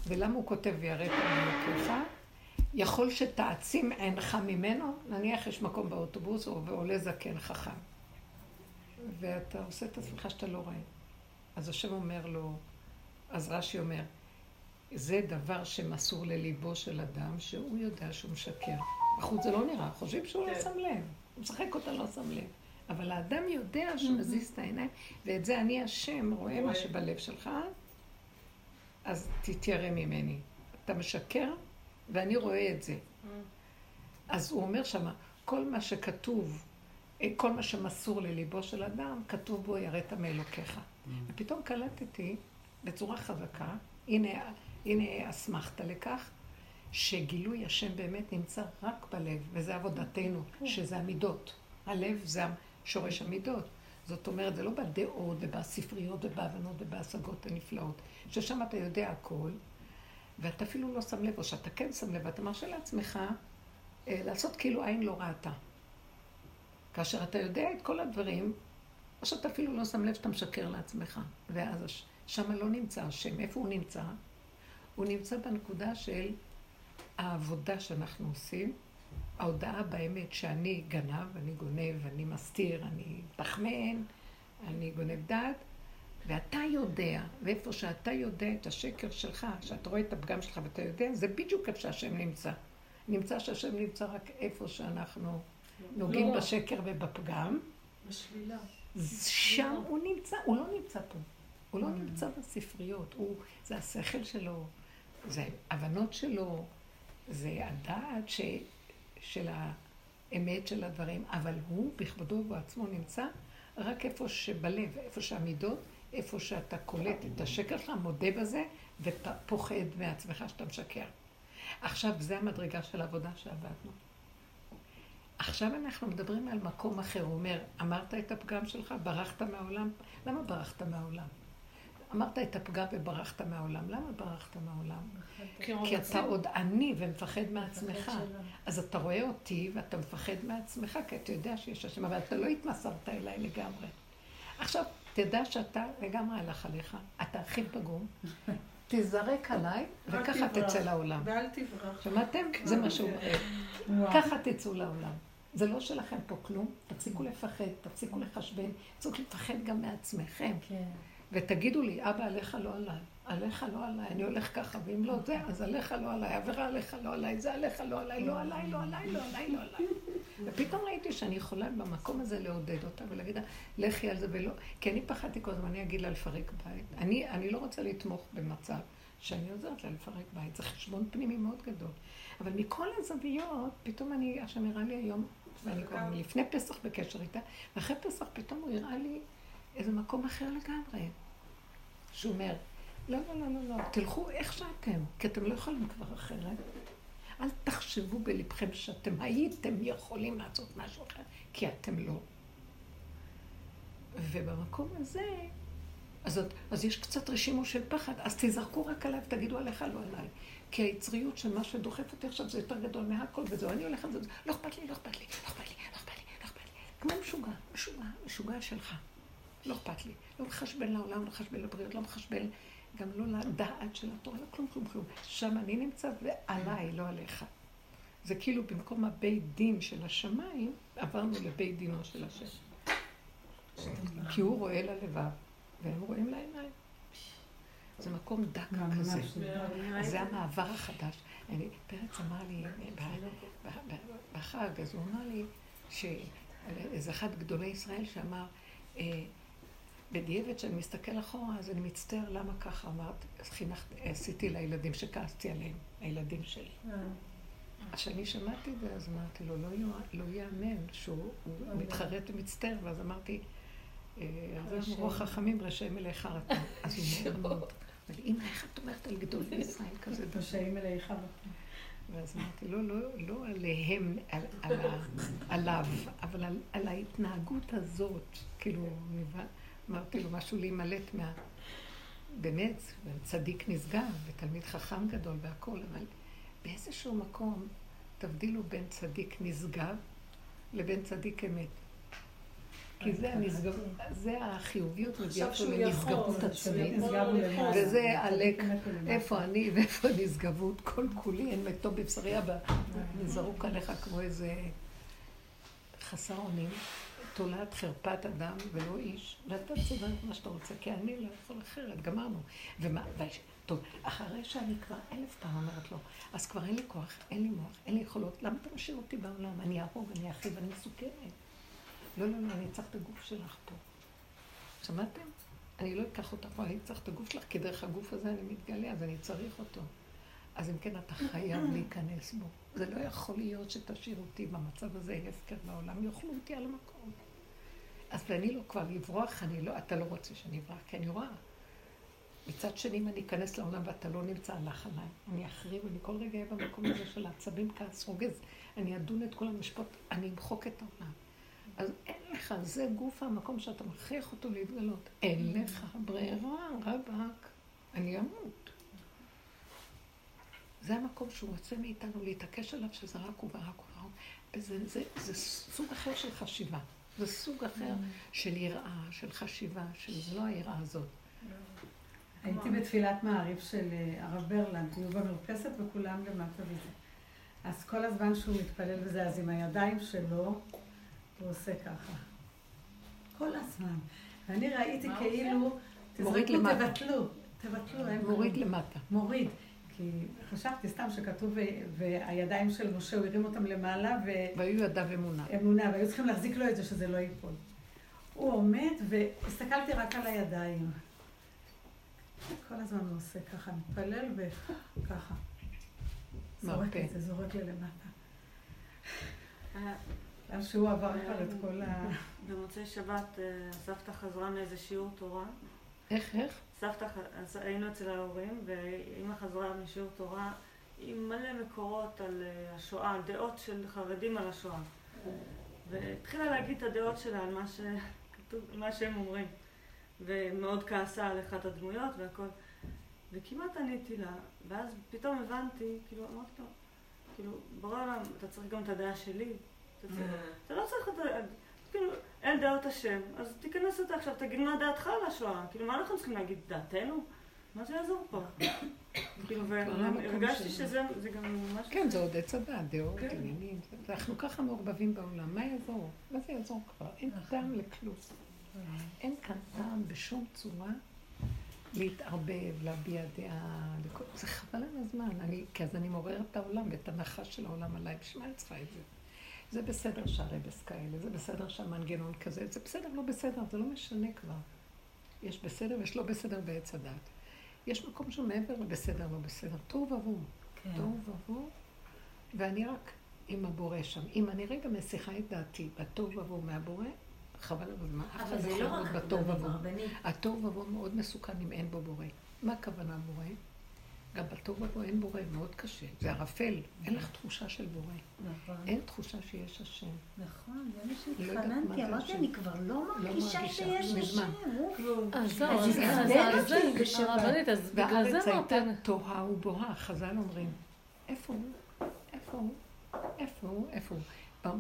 ולמה הוא כותב ויראת מאלוקיך? יכול שתעצים עינך ממנו, נניח יש מקום באוטובוס או ועולה זקן חכם. ואתה עושה את עצמך שאתה לא רואה. אז השם אומר לו, אז רש"י אומר, זה דבר שמסור לליבו של אדם שהוא יודע שהוא משקר. בחוץ זה לא נראה, חושבים שהוא לא שם לב. הוא משחק אותה לא שם לב. אבל האדם יודע שמזיז את העיניים, ואת זה אני השם רואה מה שבלב שלך, אז תתיירא ממני. אתה משקר, ואני רואה את זה. אז הוא אומר שמה, כל מה שכתוב, כל מה שמסור לליבו של אדם, כתוב בו יראת מאלוקיך. ופתאום קלטתי בצורה חזקה, הנה אסמכת לכך, שגילוי השם באמת נמצא רק בלב, וזה עבודתנו, שזה המידות. הלב זה שורש המידות. זאת אומרת, זה לא בדעות ובספריות ובהבנות ובהשגות הנפלאות, ששם אתה יודע הכל, ואתה אפילו לא שם לב, או שאתה כן שם לב, ואתה מרשה לעצמך לעשות כאילו עין לא ראתה. כאשר אתה יודע את כל הדברים, או שאתה אפילו לא שם לב שאתה משקר לעצמך. ואז שם לא נמצא השם. איפה הוא נמצא? הוא נמצא בנקודה של העבודה שאנחנו עושים, ההודעה באמת שאני גנב, אני גונב, אני מסתיר, אני תחמן, אני גונב דעת, ואתה יודע, ואיפה שאתה יודע את השקר שלך, שאתה רואה את הפגם שלך ואתה יודע, זה בדיוק איפה שהשם נמצא. נמצא שהשם נמצא רק איפה שאנחנו נוגעים בשקר ובפגם. בשלילה. שם הוא נמצא, הוא לא נמצא פה. הוא לא נמצא בספריות, זה השכל שלו, זה הבנות שלו, זה הדעת של האמת של הדברים, אבל הוא בכבודו ובעצמו נמצא רק איפה שבלב, איפה שהמידות, איפה שאתה קולט את השקר שלך, מודה בזה ופוחד מעצמך שאתה משקר. עכשיו זה המדרגה של העבודה שעבדנו. עכשיו אנחנו מדברים על מקום אחר, הוא אומר, אמרת את הפגם שלך, ברחת מהעולם, למה ברחת מהעולם? אמרת את הפגם וברחת מהעולם. למה ברחת מהעולם? כי אתה עוד עני ומפחד מעצמך. אז אתה רואה אותי ואתה מפחד מעצמך, כי אתה יודע שיש השם, אבל אתה לא התמסרת אליי לגמרי. עכשיו, תדע שאתה לגמרי הלך עליך, אתה הכי פגום, תזרק עליי, וככה תצא לעולם. ואל תברח. שמעתם? זה מה שהוא אומר. ככה תצאו לעולם. זה לא שלכם פה כלום, תפסיקו לפחד, תפסיקו לחשבן, תפסיקו לפחד גם מעצמכם. ותגידו לי, אבא, עליך לא עליי, עליך לא עליי, אני הולך ככה, ואם לא זה, אז עליך לא עליי, עבירה עליך לא עליי, זה עליך לא עליי, לא עליי, לא עליי, לא עליי, לא עליי. ופתאום ראיתי שאני יכולה במקום הזה לעודד אותה ולהגיד לה, לכי על זה ולא, כי אני פחדתי כל הזמן, אני אגיד לה לפרק בית. אני לא רוצה לתמוך במצב שאני עוזרת לה לפרק בית, זה חשבון פנימי מאוד גדול. אבל מכל הזוויות, פתאום אני, שנראה לי היום, ואני כבר לפני פסח בקשר איתה, ואחרי פסח פתאום הוא הראה לי איזה מקום אחר לגמרי. שאומר, לא, לא, לא, לא, לא, תלכו איך שאתם, כי אתם לא יכולים כבר אחרת. אל תחשבו בלבכם שאתם הייתם יכולים לעשות משהו אחר, כי אתם לא. ובמקום הזה, אז יש קצת רשימו של פחד, אז תזרקו רק עליו, תגידו עליך, לא עליי. כי היצריות של מה שדוחף אותי עכשיו זה יותר גדול מהכל, וזהו, אני הולך על זה, לא אכפת לי, לא אכפת לי, לא אכפת לי, לא אכפת לי, לא אכפת לי. כמו משוגע, משוגע, משוגע שלך. לא אכפת לי. לא מחשבן לעולם, לא מחשבן לבריאות, לא מחשבן גם לא לדעת של התורה, לא כלום, כלום, כלום. שם אני נמצא ועליי, לא עליך. זה כאילו במקום הבית דין של השמיים, עברנו לבית דינו של השם. כי הוא רואה ללבב, והם רואים לעיניים. זה מקום דק כזה. זה המעבר החדש. פרץ אמר לי, בחג, אז הוא אמר לי, שזה אחד גדולי ישראל שאמר, בדיעבד שאני מסתכל אחורה, אז אני מצטער למה ככה אמרת, עשיתי לילדים שכעסתי עליהם, הילדים שלי. כשאני שמעתי את זה, אז אמרתי לו, לא יאמן שהוא מתחרט ומצטער, ואז אמרתי, אז אמרו חכמים ראשי מלאי חרטה. אז הוא מאוד מאוד. אבל אמא, איך את אומרת על גדול ישראל כזה? ראשי מלאי חרטה. ואז אמרתי, לא עליהם, עליו, אבל על ההתנהגות הזאת, כאילו, אמרתי לו משהו להימלט מה... באמת, צדיק נסגר, ותלמיד חכם גדול והכל, אבל באיזשהו מקום תבדילו בין צדיק נסגר לבין צדיק אמת. כי זה החיוביות מביאה פה לנסגרות עצמית, וזה עלק איפה אני ואיפה נסגבות, כל כולי, אין מתו בבשרי הבא, נזרוק עליך כמו איזה חסר אונים. תולעת חרפת אדם ולא איש, ואתה צודק מה שאתה רוצה, כי אני לא יכול אחרת, גמרנו. טוב, אחרי שאני כבר 1000 פעם אומרת לו, אז כבר אין לי כוח, אין לי מוח, אין לי יכולות, למה אתה משאיר אותי בעולם? אני אהרוג, אני אחיב, אני מסוכרת. לא, לא, לא, אני צריך את הגוף שלך פה. שמעתם? אני לא אקח אותך פה, אני צריך את הגוף שלך, כי דרך הגוף הזה אני מתגלה, אז אני צריך אותו. אז אם כן, אתה חייב להיכנס בו. זה לא יכול להיות שתשאיר אותי במצב הזה, הפקר לעולם, יאכלו אותי על המקום. אז ואני לא כבר לברוח, אתה לא רוצה שאני אברח, כי אני רואה. מצד שני, אם אני אכנס לעולם ואתה לא נמצא עליך עליי, אני אחריב, אני כל רגע אהיה במקום הזה של העצבים כעס רוגז, אני אדון את כל המשפט, אני אמחוק את העולם. אז אין לך, זה גוף המקום שאתה מכריח אותו להתגלות. אין לך ברירה, רבק, אני אמות. זה המקום שהוא רוצה מאיתנו להתעקש עליו, שזה רק הוא ורק הוא ורק הוא. זה סוג אחר של חשיבה. זה סוג אחר של יראה, של חשיבה, של לא היראה הזאת. הייתי בתפילת מעריב של הרב ברלנד, הוא במרפסת וכולם למטה וזה. אז כל הזמן שהוא מתפלל בזה, אז עם הידיים שלו, הוא עושה ככה. כל הזמן. ואני ראיתי כאילו, תזרקו, תבטלו. מוריד למטה. מוריד. כי חשבתי סתם שכתוב, והידיים של משה, הוא הרים אותם למעלה, והיו ידיו אמונה. אמונה, והיו צריכים להחזיק לו את זה, שזה לא ייפול. הוא עומד, והסתכלתי רק על הידיים. כל הזמן הוא עושה ככה, מתפלל וככה. זורק את זה, זורק ללמטה. למה שהוא עבר כבר את כל ה... במוצאי שבת, סבתא חזרה מאיזה שיעור תורה. איך? סבתא, היינו אצל ההורים, ואמא חזרה משיעור תורה עם מלא מקורות על השואה, דעות של חרדים על השואה. והתחילה להגיד את הדעות שלה על מה שהם אומרים. ומאוד כעסה על אחת הדמויות והכל. וכמעט עניתי לה, ואז פתאום הבנתי, כאילו, אמרתי לו, כאילו, ברור עולם, אתה צריך גם את הדעה שלי. אתה לא צריך את הדעה. כאילו, אין דעת השם, אז תיכנס אותה עכשיו, תגיד מה דעתך על השואה, כאילו, מה אנחנו צריכים להגיד, דעתנו? מה זה יעזור פה? הרגשתי שזה גם משהו... כן, זה עוד הצדה, דעות, עניינים. אנחנו ככה מעורבבים בעולם. מה יעזור? מה זה יעזור כבר? אין טעם לקלוס. אין כאן טעם בשום צורה להתערבב, להביע דעה. זה חבל על הזמן. כי אז אני מעוררת את העולם ואת הנחה של העולם עליי. בשביל אני צריכה את זה. זה בסדר שהרבס כאלה, זה בסדר שהמנגנון כזה, זה בסדר, לא בסדר, זה לא משנה כבר. יש בסדר ויש לא בסדר בעץ הדעת. יש מקום שמעבר לבסדר, לא בסדר, טוב עבור, טוב עבור, ואני רק עם הבורא שם. אם אני רגע מסיחה את דעתי בטוב עבור מהבורא, חבל אבל מה? אבל זה לא רק בטוב עבור. הטוב עבור מאוד מסוכן אם אין בו בורא. מה הכוונה בורא? גם בטוב עבור אין בורא, מאוד קשה. זה ערפל, אין לך תחושה של בורא. אין תחושה שיש השם. נכון, זה מה שהתחננתי, אמרתי, אני כבר לא מרגישה שיש השם. אז זהו, אז זה, הרבנית, אז בגלל זה נותן. תוהה ובוהה, חז"ל אומרים, איפה הוא? איפה הוא? איפה הוא? איפה הוא?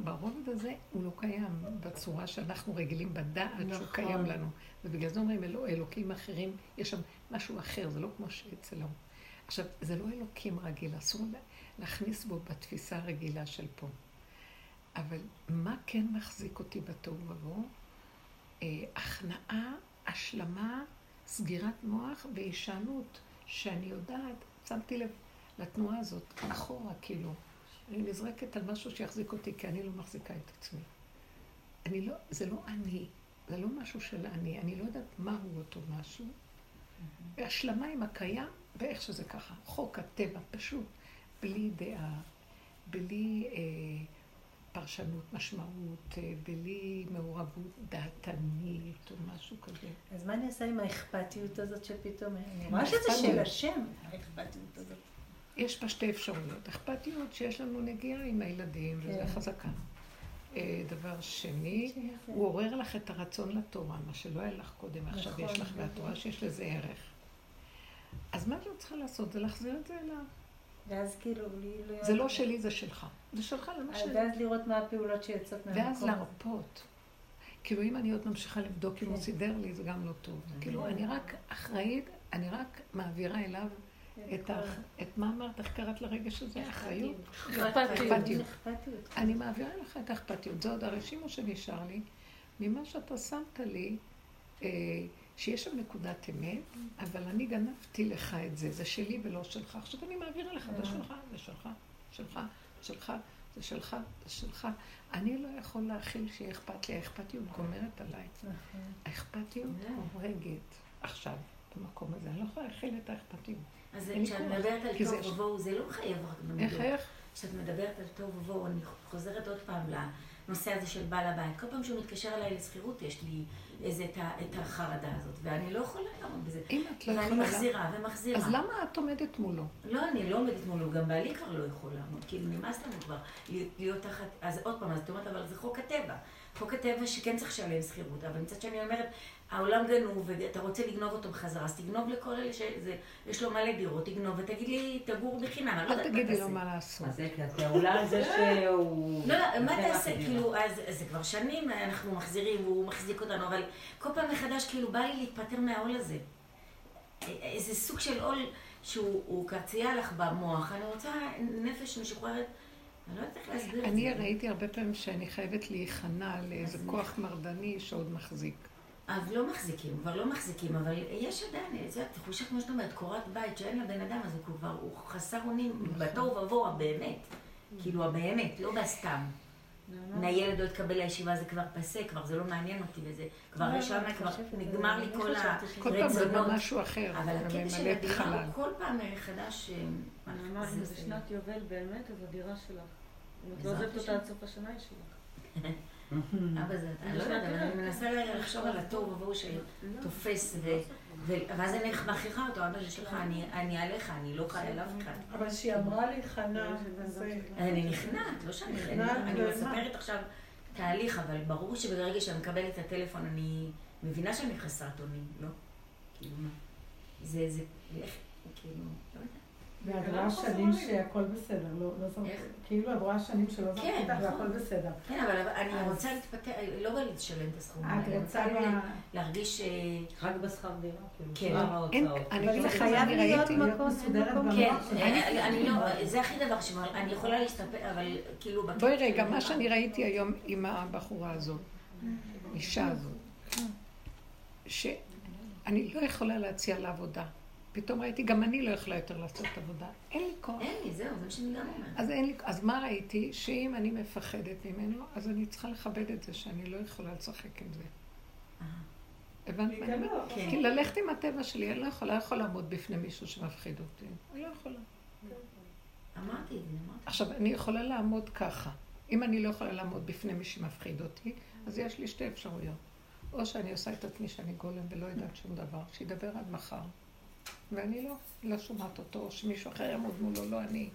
ברובד הזה הוא לא קיים בצורה שאנחנו רגילים בדעת שהוא קיים לנו. ובגלל זה אומרים, אלוקים אחרים, יש שם משהו אחר, זה לא כמו שאצלו. עכשיו, זה לא אלוקים רגיל, אסור להכניס בו בתפיסה הרגילה של פה. אבל מה כן מחזיק אותי בתור ובו? הכנעה, השלמה, סגירת מוח והישענות, שאני יודעת, שמתי לב לתנועה הזאת, אחורה כאילו. אני נזרקת על משהו שיחזיק אותי, כי אני לא מחזיקה את עצמי. זה לא אני, זה לא משהו של אני, אני לא יודעת מהו אותו משהו. והשלמה עם הקיים, ואיך שזה ככה, חוק הטבע פשוט, בלי דעה, בלי פרשנות משמעות, בלי מעורבות דעתנית או משהו כזה. אז מה אני אעשה עם האכפתיות הזאת שפתאום... אני רואה שזה של השם, האכפתיות הזאת. יש פה שתי אפשרויות. אכפתיות שיש לנו נגיעה עם הילדים, וזה חזקה. דבר שני, הוא עורר לך את הרצון לתורה, מה שלא היה לך קודם, עכשיו יש לך מהתורה שיש לזה ערך. אז מה את לא צריכה לעשות? זה להחזיר את זה אליו. ואז כאילו... זה לא שלי, זה שלך. זה שלך למה שלי. ואז לראות מה הפעולות שיצאת מהמקום. ואז להרפות. כאילו אם אני עוד ממשיכה לבדוק אם הוא סידר לי, זה גם לא טוב. כאילו אני רק אחראית, אני רק מעבירה אליו את מה אמרת, איך קראת לרגש הזה? אחריות? אכפתיות. אני מעבירה לך את האכפתיות. זה עוד הרשימו שנשאר לי, ממה שאתה שמת לי, שיש שם נקודת אמת, אבל אני גנבתי לך את זה, זה שלי ולא שלך. עכשיו אני מעבירה לך, זה שלך, זה שלך, שלך, שלך, זה שלך, זה שלך. אני לא יכול להכיל שיהיה אכפת לי, האכפתיות גומרת עליי. האכפתיות הורגת עכשיו במקום הזה, אני לא יכולה להכיל את האכפתיות. אז כשאת מדברת על טוב ובואו, זה לא חייב רק במדור. איך? כשאת מדברת על טוב ובואו, אני חוזרת עוד פעם לנושא הזה של בעל הבית. כל פעם שהוא מתקשר אליי לסחירות, יש לי את החרדה הזאת, ואני לא יכולה לעמוד בזה. אם את לא יכולה... ואני מחזירה ומחזירה. אז למה את עומדת מולו? לא, אני לא עומדת מולו, גם בעלי כבר לא יכול לעמוד, כי נמאס לנו כבר להיות תחת... אז עוד פעם, אז את אומרת, אבל זה חוק הטבע. חוק הטבע שכן צריך לשלם סחירות, אבל מצד שאני אומרת, העולם גנוב ואתה רוצה לגנוב אותו בחזרה, אז תגנוב לכל אלה שיש לו מה לדירות, תגנוב ותגיד לי, תגור בחינם. אל תגידי לו מה לעשות. אז זה כזה, אולי זה שהוא... לא, מה תעשה, כאילו, אז זה כבר שנים אנחנו מחזירים והוא מחזיק אותנו, אבל כל פעם מחדש כאילו בא לי להתפטר מהעול הזה. איזה סוג של עול שהוא קרצייה לך במוח, אני רוצה נפש משוחררת, אני לא יודעת איך להסביר את זה. אני ראיתי הרבה פעמים שאני חייבת להיכנע לאיזה כוח מרדני שעוד מחזיק. אז לא מחזיקים, כבר לא מחזיקים, אבל יש עדיין, זאת תחושה כמו שאת אומרת, קורת בית שאין לבן אדם, אז הוא כבר חסר אונים בתור ובוא, הבאמת. כאילו הבאמת, לא בסתם. הילד לא התקבל לישיבה, זה כבר פסה, כבר זה לא מעניין אותי וזה, כבר רשמה, כבר נגמר לי כל הרצונות. כל פעם זה לא משהו אחר, אבל הקטע של הדירה, כל פעם חדש... אני אמרת, אם זה שנת יובל באמת, אז הדירה שלך. אם את לא עוזבת אותה עד סוף השנה, היא שלך. אבל זה, אני לא יודעת, אבל אני מנסה לחשוב על התור ובואו שתופס ואז אני מכירה אותו, אבא שלך, אני עליך, אני לא קהל אף כאן. אבל שהיא אמרה לי חנה, זה... אני נכנעת, לא שאני נכנעת, אני מספרת עכשיו תהליך, אבל ברור שברגע שאני מקבלת את הטלפון, אני מבינה שאני חסרת אונים, לא? כאילו מה? זה, איך? כאילו, לא יודעת. ועברה שנים שהכל בסדר, לא זרקו, כאילו עברה שנים שלא זרקו אותך והכל בסדר. כן, אבל אני רוצה להתפתח, לא בא להתשלם את הסכום, אני רוצה להרגיש רק בשכר דירה, כאילו, ההוצאות. אני אגיד לך, אני ראיתי מקום מסודרת במקום. כן, אני לא, זה הכי דבר שאני יכולה להשתפר, אבל כאילו... בואי רגע, מה שאני ראיתי היום עם הבחורה הזאת, אישה הזאת, שאני לא יכולה להציע לעבודה. פתאום ראיתי, גם אני לא יכולה יותר לעשות עבודה. אין לי כוח. אין לי, זהו, זה שאני גם אומרת. אז מה ראיתי? שאם אני מפחדת ממנו, אז אני צריכה לכבד את זה, שאני לא יכולה לשחק עם זה. הבנת מה? כי ללכת עם הטבע שלי, אני לא יכולה לעמוד בפני מישהו שמפחיד אותי. אני לא יכולה. אמרתי, עכשיו, אני יכולה לעמוד ככה. אם אני לא יכולה לעמוד בפני מי שמפחיד אותי, אז יש לי שתי אפשרויות. או שאני עושה את עצמי שאני גולם ולא יודעת שום דבר, שידבר עד מחר. ואני לא שומעת אותו, או שמישהו אחר יעמוד מולו, לא אני.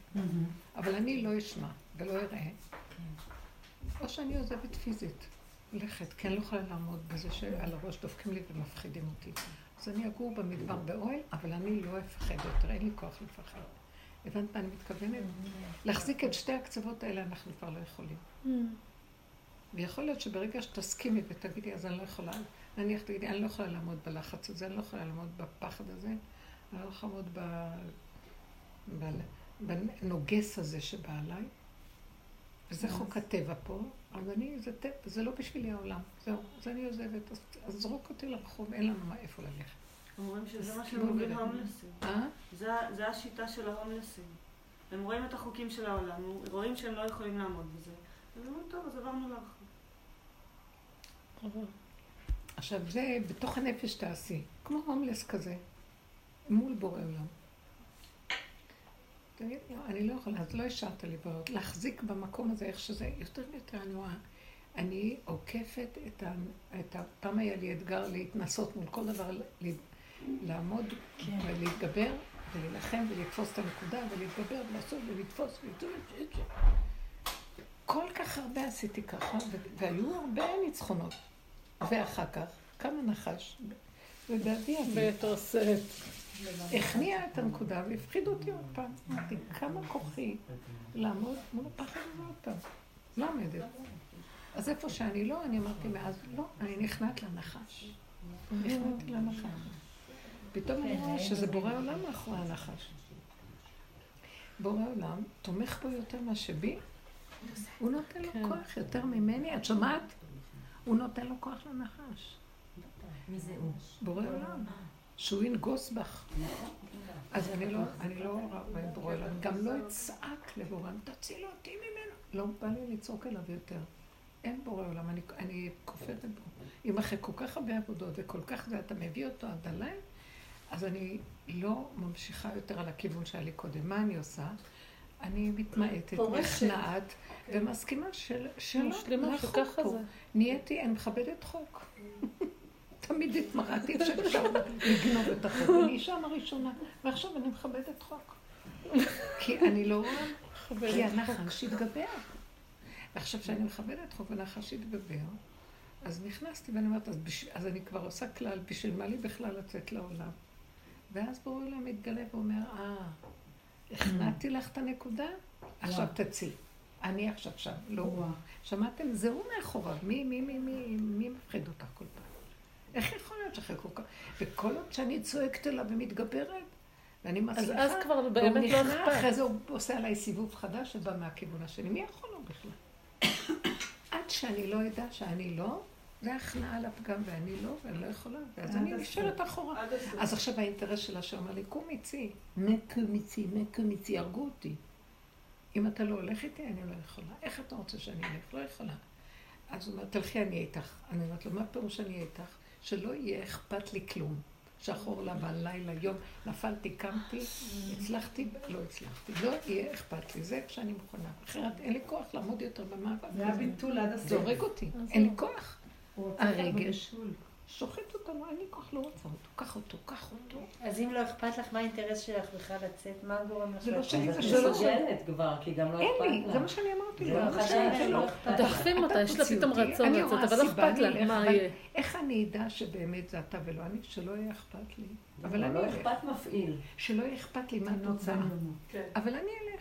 אבל אני לא אשמע ולא אראה. או שאני עוזבת פיזית, הולכת, כי אני לא יכולה לעמוד בזה שעל הראש דופקים לי ומפחידים אותי. אז אני אגור במדבר באוהל, אבל אני לא אפחד יותר, אין לי כוח לפחד. הבנת מה אני מתכוונת? להחזיק את שתי הקצוות האלה אנחנו כבר לא יכולים. ויכול להיות שברגע שתסכימי ותגידי, אז אני לא יכולה, נניח תגידי, אני לא יכולה לעמוד בלחץ הזה, אני לא יכולה לעמוד בפחד הזה, אני לא יכולה לעמוד בנוגס הזה שבא עליי, וזה חוק הטבע פה, אז אני, זה לא בשבילי העולם, זהו, אז אני עוזבת, אז זרוק אותי לרחוב, אין לנו איפה ללכת. אומרים שזה מה שהם אומרים ההומלסים, זה השיטה של ההומלסים. הם רואים את החוקים של העולם, רואים שהם לא יכולים לעמוד בזה, אז אומרים, טוב, אז עברנו לרחוב. עכשיו זה בתוך הנפש תעשי, כמו הומלס כזה, מול בורא עולם. תגיד, לא, אני לא יכולה, אז לא השארת לי בעוד, להחזיק במקום הזה איך שזה, יותר ויותר אני רואה, אני עוקפת את ה... פעם היה לי אתגר להתנסות מול כל דבר, לעמוד ולהתגבר ולהילחם ולתפוס את הנקודה ולהתגבר ולעשות ולתפוס ולתפוס. כל כך הרבה עשיתי ככה, והיו הרבה ניצחונות. ואחר כך, כמה נחש, ובאבי הכניע את הנקודה והפחיד אותי עוד פעם. אמרתי, כמה כוחי לעמוד מול הפחד עוד פעם. לא עמדת. אז איפה שאני לא, אני אמרתי מאז, לא, אני נכנעת לנחש. נכנעתי לנחש. פתאום אני רואה שזה בורא עולם מאחורי הנחש. בורא עולם תומך בו יותר מה שבי, הוא נותן לו כוח יותר ממני, את שומעת? הוא נותן לו כוח לנחש. מי זה הוא? בורא עולם. שהוא ינגוס בך. אז אני לא רואה בורא עולם. גם לא אצעק לבורא עולם, תציל אותי ממנו. לא בא לי לצעוק אליו יותר. אין בורא עולם, אני כופרת בו. אם אחרי כל כך הרבה עבודות וכל כך זה, אתה מביא אותו עד עליי, אז אני לא ממשיכה יותר על הכיוון שלי קודם. מה אני עושה? אני מתמעטת, נכנעת, ומסכימה שלא, לחוק פה. נהייתי, אני מכבדת חוק. תמיד התמרעתי שאפשר לגנוב את החוק. אני אישה הראשונה, ועכשיו אני מכבדת חוק. כי אני לא רואה, כי הנחש התגבר. ועכשיו שאני מכבדת חוק והנחש התגבר, אז נכנסתי ואני אומרת, אז אני כבר עושה כלל, בשביל מה לי בכלל לצאת לעולם? ואז בורא עולם מתגלה ואומר, הכנעתי לך את הנקודה, עכשיו תציל. אני עכשיו שם, לא רואה. שמעתם? זהו מאחוריו. מי מפחיד אותך כל פעם? איך יכול להיות שאחרי כל כך? וכל עוד שאני צועקת אליו ומתגברת, ואני מצליחה, אז כבר באמת לא נכפה. אחרי זה הוא עושה עליי סיבוב חדש שבא מהכיוון השני. מי יכול לו בכלל? עד שאני לא יודע שאני לא, זה הכנעה על הפגם ואני לא, ואני לא יכולה, ואז אני נשארת אחורה. אז עכשיו האינטרס שלה שאומר לי, קומיצי, הרגו אותי. אם אתה לא הולך איתי, אני לא יכולה. איך אתה רוצה שאני אלך? לא יכולה. אז הוא אומר, תלכי, אני איתך. אני אומרת לו, מה פירוש אני איתך? שלא יהיה אכפת לי כלום. שחור לבן, לילה, יום, נפלתי, קמתי, הצלחתי, לא הצלחתי. לא יהיה אכפת לי, זה איפה שאני מוכנה. אחרת אין לי כוח לעמוד יותר במאבק. זה היה בנטול עד הסוף. זורק אותי, אין לי כוח. הרגש שוחט אותנו, אני כל כך לא רוצה אותו, קח אותו, קח אותו. אז אם לא אכפת לך, מה האינטרס שלך בכלל לצאת? מה גורם לך? זה לא שלי, זה שלא שגנת כבר, כי גם לא אכפת לה. אין לי, זה מה שאני אמרתי לו. דחפים אותה, יש לה פתאום רצון לצאת, אבל אכפת לה, מה יהיה? איך אני אדע שבאמת זה אתה ולא אני? שלא יהיה אכפת לי. אבל אני אלך. לא אכפת מפעיל. שלא יהיה אכפת לי מה נוצא. אבל אני אלך.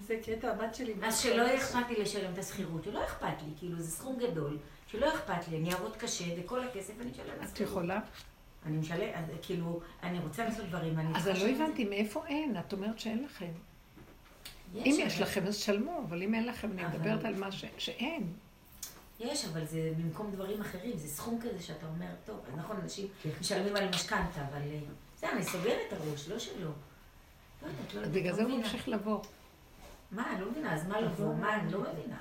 זה קטע, הבת שלי... אז שלא אכפת לי לשלם את השכירות, לא אכפת לי, כאילו זה סכום גדול, שלא אכפת לי, אני אעבוד קשה, וכל הכסף אני משלם לשכירות. את יכולה? אני משלם, כאילו, אני רוצה לעשות דברים, אני... אז אני לא הבנתי, מאיפה אין? את אומרת שאין לכם. אם יש לכם, אז שלמו, אבל אם אין לכם, אני מדברת על מה שאין. יש, אבל זה במקום דברים אחרים, זה סכום כזה שאתה אומר, טוב, נכון, אנשים משלמים על משכנתא, אבל... זה, אני סוגרת הראש, לא שלא. בגלל זה הוא ממשיך לבוא. מה? אני לא מבינה, אז מה לבוא? מה? אני לא מבינה.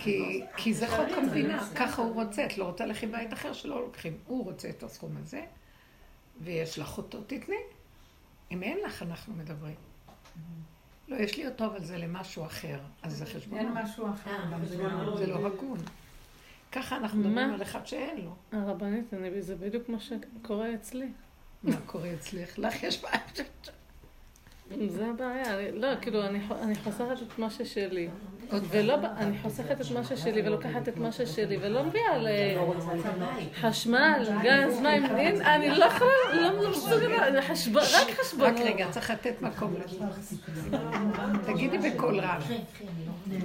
כי זה חוק המדינה, ככה הוא רוצה, את לא רוצה לכי בית אחר שלא לוקחים. הוא רוצה את הסכום הזה, ויש לך אותו, תתני. אם אין לך, אנחנו מדברים. לא, יש לי אותו, אבל זה למשהו אחר. אז זה חשבון. אין משהו אחר. זה לא הגון. ככה אנחנו מדברים על אחד שאין לו. הרבנית, זה בדיוק מה שקורה אצלי. מה קורה אצלך? לך יש בעיה. זה הבעיה, לא, כאילו, אני חוסכת את מה ששלי, אני חוסכת את מה ששלי ולוקחת את מה ששלי ולא מביאה לחשמל, גז, מים, אני לא יכולה, לא מסוגל, רק חשבון. רק רגע, צריך לתת מקום לזה. תגידי בקול רב.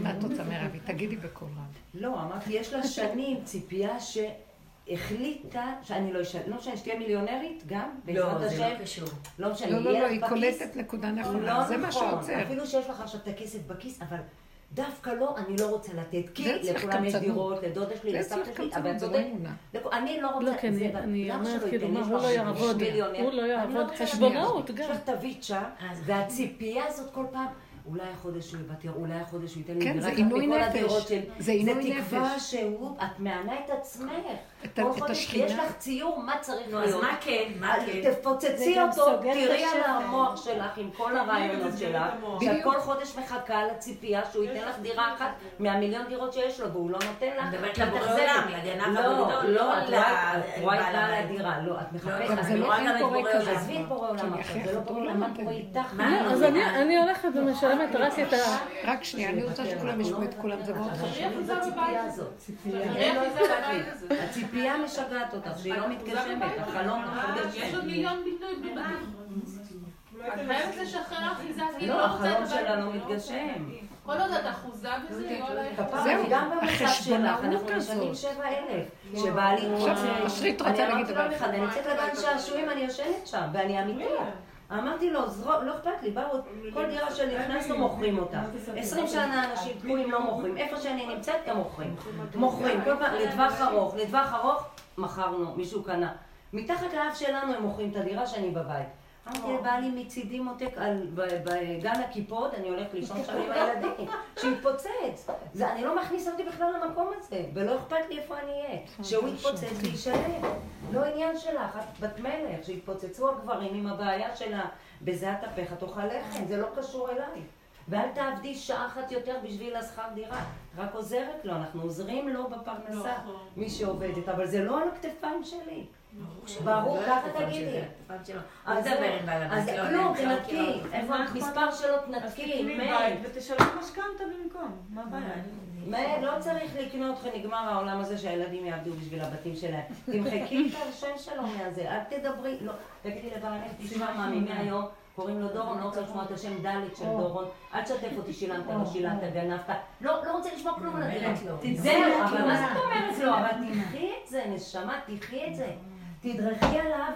מה את רוצה מרבי? תגידי בקול רב. לא, אמרתי, יש לה שנים ציפייה החליטה שאני לא אשאל, לא שאני שתהיה מיליונרית גם, בעזרת השם. לא, זה לא קשור. לא, לא, היא קולטת נקודה נכונה, זה מה שעוצר. אפילו שיש לך עכשיו את הכסף בכיס, אבל דווקא לא, אני לא רוצה לתת, כי לכולם יש דירות, לדודה שלי, לסבתא שלי, אבל צודק. אני לא רוצה, זה רק שלא ייתן, יש לך 6 מיליונר. הוא לא יעבוד חשבונות גם. עכשיו תביצ'ה, והציפייה הזאת כל פעם, אולי החודש הוא יבטר, אולי החודש הוא ייתן לי דירה, מכל הדירות של... זה תקווה שהוא, את מענה את עצמך. כל חודש יש לך ציור, מה צריך להיות? אז מה כן? מה כן? תפוצצי אותו, תראי על המוח שלך עם כל הרעיונות שלך, שאת כל חודש מחכה לציפייה שהוא ייתן לך דירה אחת מהמיליון דירות שיש לו, והוא לא נותן לך. מדברת לבורא, לגנב הגדול. לא, את רואה את בעל הדירה, לא, את מחפשת. אבל זה לא קורה כזה. עזבי את בורא עולם עכשיו, זה לא בורא עולם, את רואה איתך. אז אני הולכת ומשלמת רק את ה... רק שנייה, אני רוצה שכולם ישמעו את כולם, זה מאוד חשוב. ציפייה משגעת אותך, שהיא לא מתגשמת, החלום לא מתגשמת. יש עוד מיליון ביטוי בבית. את חייבת לשחרר אחיזה, כי לא רוצה את הבית. לא, החלום שלה לא מתגשם. כל עוד את אחוזה בזה, היא לא להיכפה. זהו, גם במצב שלך, אנחנו משנים 7,000. שבעלי רוצה... אשרית רוצה להגיד דבר. אני אמרתי לו אחד, אני יוצאת לגן שעשועים, אני יושנת שם, ואני אמיתית. אמרתי לו, לא אכפת לי, באו, כל דירה שנכנס לא מוכרים אותה. 20 שנה אנשים תקועים לא מוכרים, איפה שאני נמצאת גם מוכרים. מוכרים, כל פעם, לטווח ארוך, לטווח ארוך, מכרנו, מישהו קנה. מתחת לאף שלנו הם מוכרים את הדירה שאני בבית. אמרתי, בא לי מצידי מותק בגן הכיפות, אני הולך לישון שם עם הילדים, שיתפוצץ. אני לא מכניס אותי בכלל למקום הזה, ולא אכפת לי איפה אני אהיה. שהוא יתפוצץ להישאר. לא עניין שלך, את בת מלך, שיתפוצצו הגברים עם הבעיה שלה, בזה התפך, את אוכל לחם, זה לא קשור אליי. ואל תעבדי שעה אחת יותר בשביל השכר דירה, רק עוזרת לו, אנחנו עוזרים לו בפרנסה, מי שעובדת, אבל זה לא על הכתפיים שלי. ברור, ככה תגידי. אז כלום, תנתקי, מספר שלו תנתקי, מייל. ותשלם משכנתא במקום, מה הבעיה? מייל, לא צריך לקנות, נגמר העולם הזה שהילדים יעבדו בשביל הבתים שלהם. תמחקי את השם שלו מהזה, אל תדברי, לא, תגידי לבעלך, תשמע מה, מהיום קוראים לו דורון, לא רוצה לשמוע את השם ד' של דורון, אל תשתף אותי, שילמת, לא שילמת, גנבת, לא רוצה לשמוע כלום על הדלת לו. זהו, אבל מה זאת אומרת לו? אבל תחי את זה, נשמה, תחי את זה. תדרכי עליו,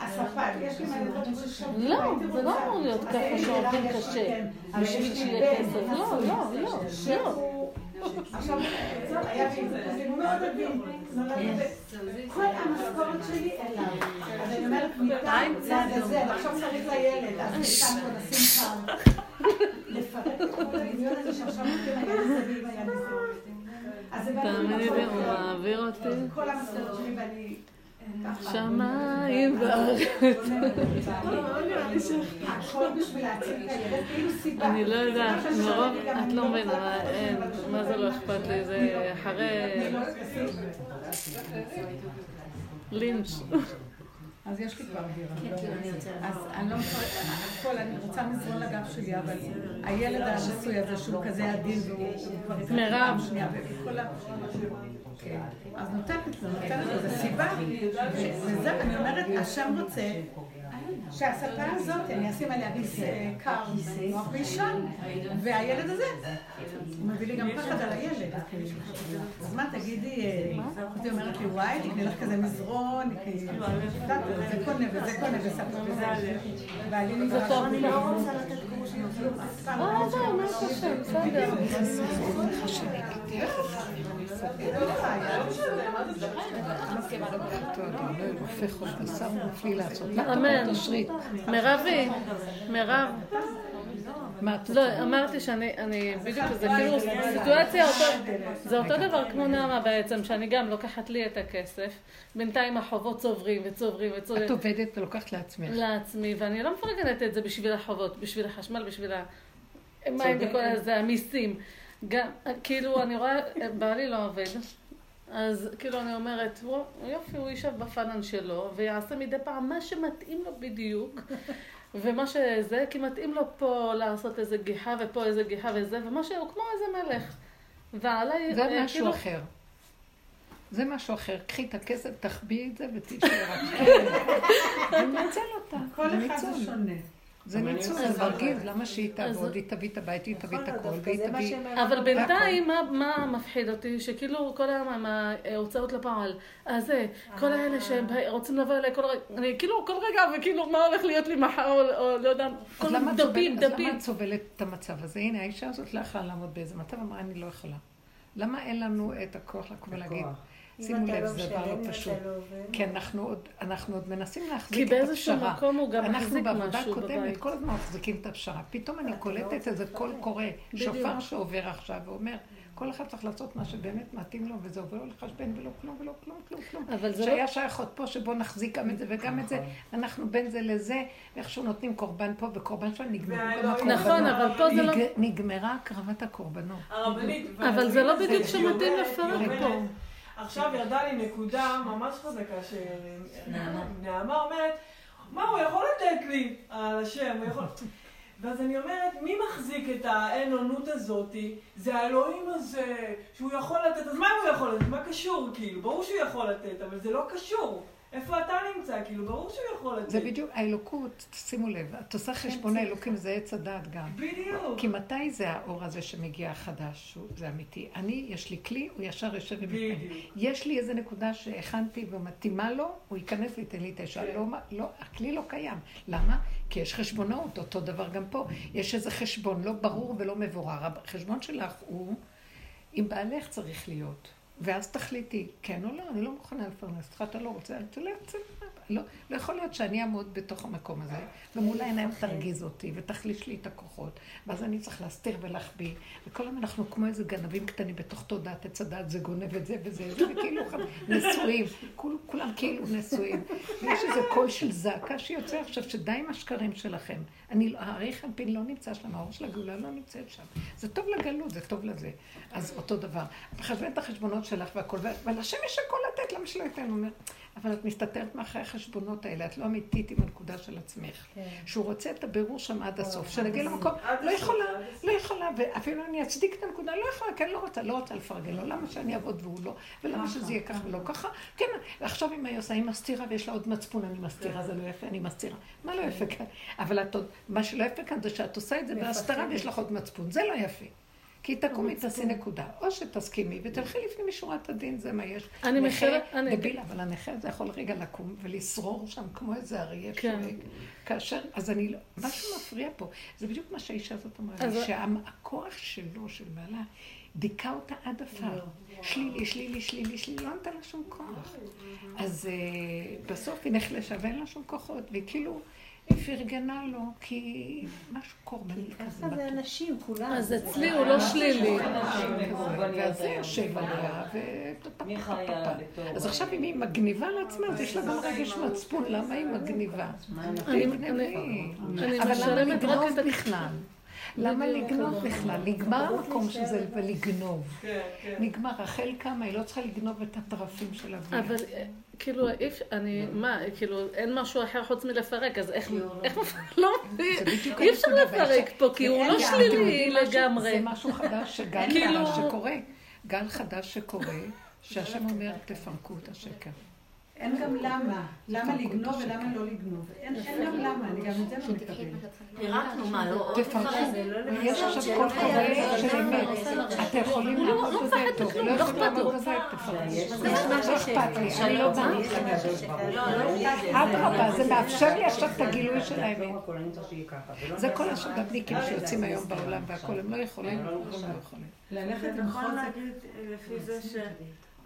השפה, יש לי מה לדעת ששאולי... לא, זה לא אמור להיות ככה שעובדים קשה בשביל שיהיה כסף. לא, לא, לא, לא. עכשיו, זאת היה שזה מאוד עדים. כל המשכורת שלי אליו. אז אני אומרת, מטעם זה זה, ועכשיו צריך לילד, אז ניתן כנסים פעם. לפרק את כל הדמיון הזה שעכשיו נותן היה מסביב היה מסביב. תאמיני לי, הוא מעביר אותי. כל המשכורת שלי ואני... שמיים וארץ. אני לא יודעת, מרוב, את לא מבינה, מה זה לא אכפת לי, זה אחרי... לינץ'. אז יש לי כבר דירה. אז אני לא יכולה, אני רוצה מזרון לגב שלי, אבל הילד הנשוי הזה שהוא כזה עדין והוא כבר התראה שנייה, וכל אז נותנת לו, זו סיבה, וזה, אני אומרת, השם רוצה שהספה הזאת, אני אשים עליה ביס קר, נוח ואישון, והילד הזה, הוא מביא לי גם פחד על הילד. אז מה, תגידי, היא אומרת לי, וואי, נקנה לך כזה מזרון, זה קונה וזה ספה וזה עליה. ואני נגרש, אני לא רוצה לתת גרושים. אה, זה אומר קשה, בסדר. אמן, מירב, לא, אמרתי שאני בדיוק, זה כאילו סיטואציה, זה אותו דבר כמו נעמה בעצם, שאני גם לוקחת לי את הכסף, בינתיים החובות צוברים. את עובדת ולוקחת לעצמך. לעצמי, ואני לא מפרגנת את זה בשביל החובות, בשביל החשמל, בשביל המים וכל הזה, המיסים. גם, כאילו, אני רואה, בעלי לא עובד, אז כאילו אני אומרת, יופי, הוא יישב בפנן שלו, ויעשה מדי פעם מה שמתאים לו בדיוק, ומה שזה, כי מתאים לו פה לעשות איזה גיחה, ופה איזה גיחה וזה, ומה שהוא כמו איזה מלך. ועליי, זה משהו כאילו... אחר. זה משהו אחר, קחי את הכסף, תחביאי את זה ותשאר רק שכן. ומצל אותה. כל אחד זה שונה. זה ניצול, זה מרגיב, למה שהיא תעבוד, היא תביא את הבית, היא תביא את הכל, והיא תביא... אבל בינתיים, מה מפחיד אותי? שכאילו כל היום ההוצאות לפעל, אז כל האלה שהם רוצים לבוא אליי, אני כאילו כל רגע, וכאילו מה הולך להיות לי מחר, או לא יודע, כל דפים, דפים. אז למה את סובלת את המצב הזה? הנה, האישה הזאת לא יכולה לעמוד באיזה מצב, אמרה, אני לא יכולה. למה אין לנו את הכוח לקום ולהגיד? שימו לב, זה דבר לא פשוט, כי אנחנו עוד מנסים להחזיק את הפשרה. כי באיזשהו מקום הוא גם מחזיק משהו בבית. אנחנו בעבודה קודמת כל הזמן מחזיקים את הפשרה. פתאום אני קולטת איזה קול קורא, שופר שעובר עכשיו ואומר, כל אחד צריך לעשות מה שבאמת מתאים לו, וזה עובר לחשבן ולא כלום ולא כלום. שהיה שייך עוד פה שבו נחזיק גם את זה וגם את זה, אנחנו בין זה לזה, ואיכשהו נותנים קורבן פה וקורבן שם נגמרו גם הקורבנות. נכון, אבל פה זה לא... נגמרה קרבת הקורבנות. אבל זה לא בדיוק שמתאים לפרק פה. עכשיו ירדה לי נקודה ממש חזקה שנעמה אומרת, מה הוא יכול לתת לי על השם, הוא יכול... ואז אני אומרת, מי מחזיק את האנונות הזאת? זה האלוהים הזה שהוא יכול לתת, אז מה הוא יכול לתת? מה קשור? כאילו, ברור שהוא יכול לתת, אבל זה לא קשור. איפה אתה נמצא? כאילו, ברור שהוא יכול לתת. זה בדיוק, האלוקות, שימו לב, את עושה חשבון האלוקים, זה עץ הדעת גם. בדיוק. כי מתי זה האור הזה שמגיע החדש, זה אמיתי? אני, יש לי כלי, הוא ישר יושב ומתפעל. יש לי איזה נקודה שהכנתי ומתאימה לו, הוא ייכנס ויתן לי את האישה. לא, הכלי לא קיים. למה? כי יש חשבונאות, אותו דבר גם פה. יש איזה חשבון, לא ברור ולא מבורר. החשבון שלך הוא, אם בעלך צריך להיות. ואז תחליטי, כן או לא, אני לא מוכנה לפרנס, אתה לא רוצה, אני תלך, לא יכול להיות שאני אעמוד בתוך המקום הזה, ומול העיניים תרגיז אותי ותחליש לי את הכוחות, ואז אני צריך להסתיר ולהחביא, וכל יום אנחנו כמו איזה גנבים קטנים בתוך תודעת הצדת, זה גונב את זה וזה, זה כאילו נשואים, כולם כאילו נשואים, ויש איזה קול של זעקה שיוצא עכשיו שדי עם השקרים שלכם, האריך הנפין לא נמצא שם, האור של הגאולה לא נמצאת שם, זה טוב לגלות, זה טוב לזה, אז אותו דבר, חשבת החשבונות שלך והכל, ועל השם יש הכל לתת, למה שלא ייתן, אומר, אבל את מסתתרת מאחרי החשבונות האלה, את לא אמיתית עם הנקודה של עצמך, שהוא רוצה את הבירור שם עד הסוף, שנגיע למקום, לא יכולה, לא יכולה, ואפילו אני אצדיק את הנקודה, לא יכולה, כן, לא רוצה לפרגן לו, למה שאני אעבוד והוא לא, ולמה שזה יהיה ככה ולא ככה, כן, עכשיו אם היא עושה, היא מסתירה ויש לה עוד מצפון, אני מסתירה, זה לא יפה, אני מסתירה, מה לא יפה כאן? אבל מה שלא יפה כאן זה שאת עושה את זה בהסתרה ויש לך עוד מצפון, זה לא יפה. כי תקומי, תעשי נקודה, או שתסכימי, ותלכי לפני משורת הדין, זה מה יש. אני מחרת, דבילה, אבל הנכה הזה יכול רגע לקום ולסרור שם כמו איזה אריה שואג. כאשר, אז אני לא, משהו מפריע פה, זה בדיוק מה שהאישה הזאת אמרה, שהכוח שלו, של בעלה, דיכא אותה עד עפר. שלילי, לא נתן לה שום כוח. אז בסוף היא נחלשה ואין לה שום כוחות, והיא כאילו, פרגנה לו, כי משהו קורבני כזה. ככה זה אנשים, כולם. אז אצלי הוא לא שלילי. ואז זה יושב עליה, ופטפטפטפטפט. אז עכשיו אם היא מגניבה לעצמה, אז יש לה גם רגש מצפון, למה היא מגניבה? אני משלמת רק את בכלל. למה לגנוב בכלל? נגמר המקום שזה ולגנוב. נגמר, החל כמה, היא לא צריכה לגנוב את הטרפים של הבריאה. אבל כאילו, אין משהו אחר חוץ מלפרק, אז איך אי אפשר לפרק פה, כי הוא לא שלילי לגמרי. זה משהו חדש שגל חדש שקורה, שהשם אומר תפרקו את השקר. אין גם למה, למה לגנוב ולמה לא לגנוב, אין גם למה, אני גם את זה לא מתקבלת. פירקנו מה, לא עוד אחרי זה, לא לנסות. יש עכשיו כל קורא של אמת, אתם יכולים לעמוד בזה טוב, לא יכולים לעמוד בזה טוב. זה אכפת לי, אני לא באה להתחדש. אדרבה, זה מאפשר לי עכשיו את הגילוי של האמת. זה כל השדבניקים שיוצאים היום בעולם והכל, הם לא יכולים, ללכת נכון להגיד לפי זה ש...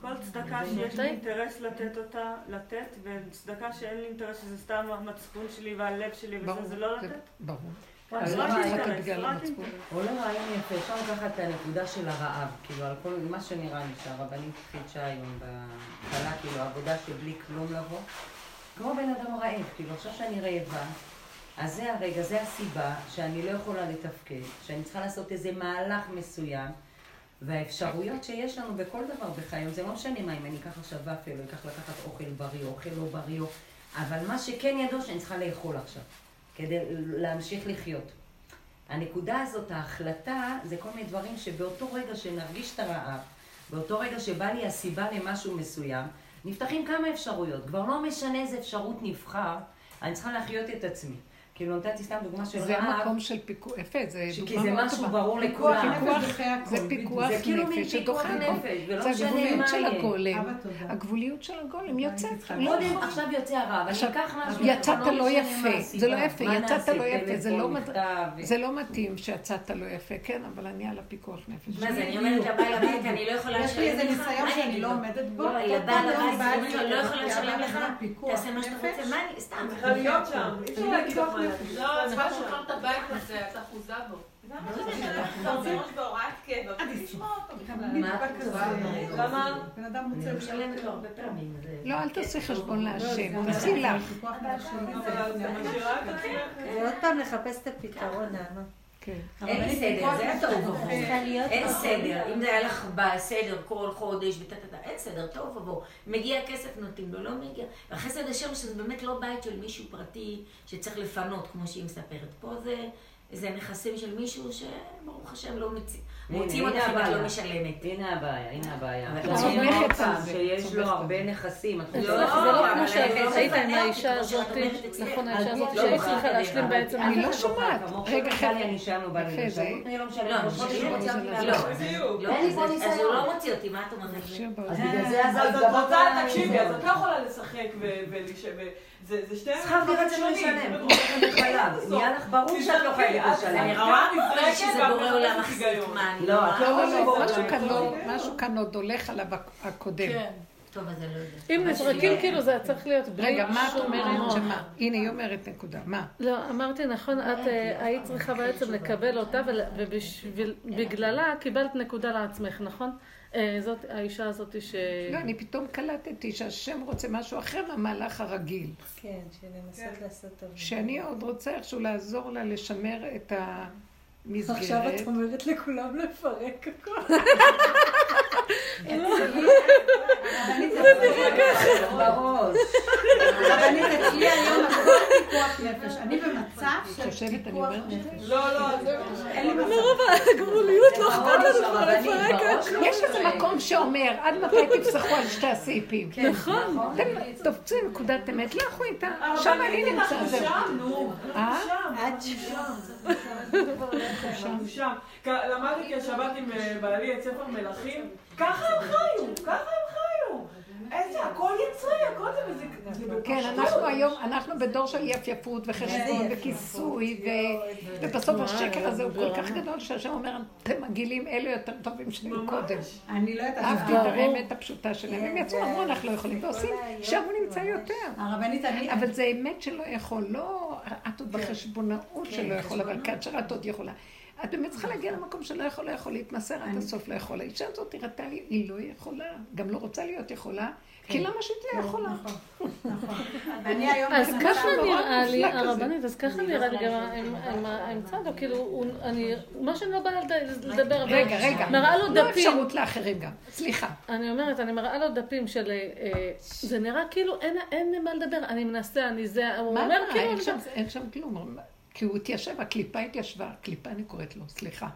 כל צדקה שיש לי אינטרס לתת אותה, לתת, וצדקה שאין לי אינטרס שזה סתם המצפון שלי והלב שלי וזה, זה לא לתת? ברור. אז רק אינטרס, רק אינטרס. עולה רעיון יפה, אפשר לקחת את הנקודה של הרעב, כאילו, על כל מה שנראה לי שהרבנים חידשה היום בהתחלה, כאילו, עבודה שבלי כלום לבוא, כמו בן אדם רעב, כאילו, עכשיו שאני רעבה, אז זה הרגע, זה הסיבה שאני לא יכולה לתפקד, שאני צריכה לעשות איזה מהלך מסוים, והאפשרויות שיש לנו בכל דבר בחיים, זה לא משנה מה אם אני אקח עכשיו ופל, או אקח לקחת אוכל בריא, אוכל לא בריא, אבל מה שכן ידעו שאני צריכה לאכול עכשיו, כדי להמשיך לחיות. הנקודה הזאת, ההחלטה, זה כל מיני דברים שבאותו רגע שנרגיש את הרעב, באותו רגע שבא לי הסיבה למשהו מסוים, נפתחים כמה אפשרויות, כבר לא משנה איזה אפשרות נבחר, אני צריכה לחיות את עצמי. כאילו נתתי סתם דוגמה של רעב. זה המקום של פיקוח, יפה, זה דוגמה מאוד טובה. כי זה משהו ברור לכולם. זה פיקוח נפש שדוחה הכל. זה הגבוליות של הגולם. הגבוליות של הגולם יוצאת. קודם עכשיו יוצא הרעב, אני אקח משהו. יצאת לא יפה, זה לא יפה, יצאת לא יפה, זה לא מתאים שיצאת לא יפה, כן, אבל אני על הפיקוח נפש. מה זה, אני אומרת לבעל הבית, אני לא יכולה... יש לי איזה ניסיון שאני לא עומדת בו. לבעל הבית, אני לא יכולה לשלם לך, תעשה מה שאתה רוצה, מה אני... סתם. אני לא, צריכה לשחרר את הבית הזה, אתה חוזה בו. למה שאתה עושים ראש בהוראת קבע? אני אשמע אותו. למה? בן אדם מוצא משלם לא הרבה פעמים. לא, אל תעשי חשבון להשם, תעשי לך. ועוד פעם לחפש את הפתרון, נעמה. אין סדר, זה הטוב ובוא. אין סדר, אם זה היה לך בסדר כל חודש ותתתה, אין סדר, טוב ובוא. מגיע כסף נותנים לו, לא מגיע. החסד השם שזה באמת לא בית של מישהו פרטי שצריך לפנות, כמו שהיא מספרת פה, זה נכסים של מישהו שברוך השם לא מוצאים אותך אם את לא משלמת. הנה הבעיה. שיש לו הרבה נכסים. זה לא כמו שהיית עם האישה הזאת, נכון, האישה הזאת שהיא צריכה להשלים בעצם. אני לא שומעת. רגע, אני שאלנו בעלי נשאר. לא, אז הוא לא מוציא אותי, מה את אומרת? אז את רוצה, תקשיבי, אז את לא יכולה לשחק ולשבל. זה שתי... צריכה לראות שלא משלם. נהיה לך ברור שאת לא חייבת לשלם. אני רואה נפרקת שזה בורא עולם החזיק מה. לא, משהו כאן עוד הולך עליו הקודם. טוב, אז אני לא יודעת. אם נזרקים, כאילו זה צריך להיות בלי... רגע, מה את אומרת שמה? הנה, היא אומרת נקודה, מה? לא, אמרתי, נכון, את היית צריכה בעצם לקבל אותה, ובגללה קיבלת נקודה לעצמך, נכון? זאת, האישה הזאת ש... לא, אני פתאום קלטתי שהשם רוצה משהו אחר מהמהלך הרגיל. כן, שננסות לעשות טוב. שאני עוד רוצה איכשהו לעזור לה לשמר את המסגרת. עכשיו את אומרת לכולם לפרק הכל. זה נראה ככה. בראש. אבל אני תצלי היום הכל פיקוח נפש. אני במצב של פיקוח נפש. לא, לא. מרוב הגבוליות לא אכפת לנו כבר לפרק. יש איזה מקום שאומר, עד מתי תפסחו על שתי הסעיפים. נכון. אתם תופצו נקודת אמת, לכו איתה. שם אני נמצא. אנחנו שם, נו. אנחנו שם. אנחנו שם. למדתי השבת עם בעלי את ספר מלכים. ככה הם חיו, ככה הם חיו. איזה, הכל יצרי, הכל זה בזה... כן, אנחנו היום, אנחנו בדור של יפייפות וחשבון וכיסוי ובסוף השקר הזה הוא כל כך גדול שהשם אומר, אתם מגילים אלו יותר טובים שלנו קודם. אני לא יודעת... אהבתי את האמת הפשוטה שלהם, הם יצאו אמרו, אנחנו לא יכולים ועושים, שם הוא נמצא יותר. הרבנית, אני... אבל זה אמת שלא יכול, לא... את עוד בחשבונאות שלא יכול, אבל כאשר את עוד יכולה. את באמת צריכה להגיע למקום שלא יכול, לא יכול להתמסר, עד הסוף לא יכולה. האישה הזאת תראתה לי, היא לא יכולה, גם לא רוצה להיות יכולה, כי למה שהיא לא יכולה? נכון. אז ככה נראה לי, הרבנית, אז ככה נראה לי גם עם צדו, כאילו, מה שאני לא באה לדבר, רגע, לא אפשרות לאחרים גם, סליחה. אני אומרת, אני מראה לו דפים של, זה נראה כאילו, אין מה לדבר, אני מנסה, אני זה, הוא אומר כאילו... אין שם כלום. כי הוא התיישב, הקליפה התיישבה, הקליפה אני קוראת לו, סליחה.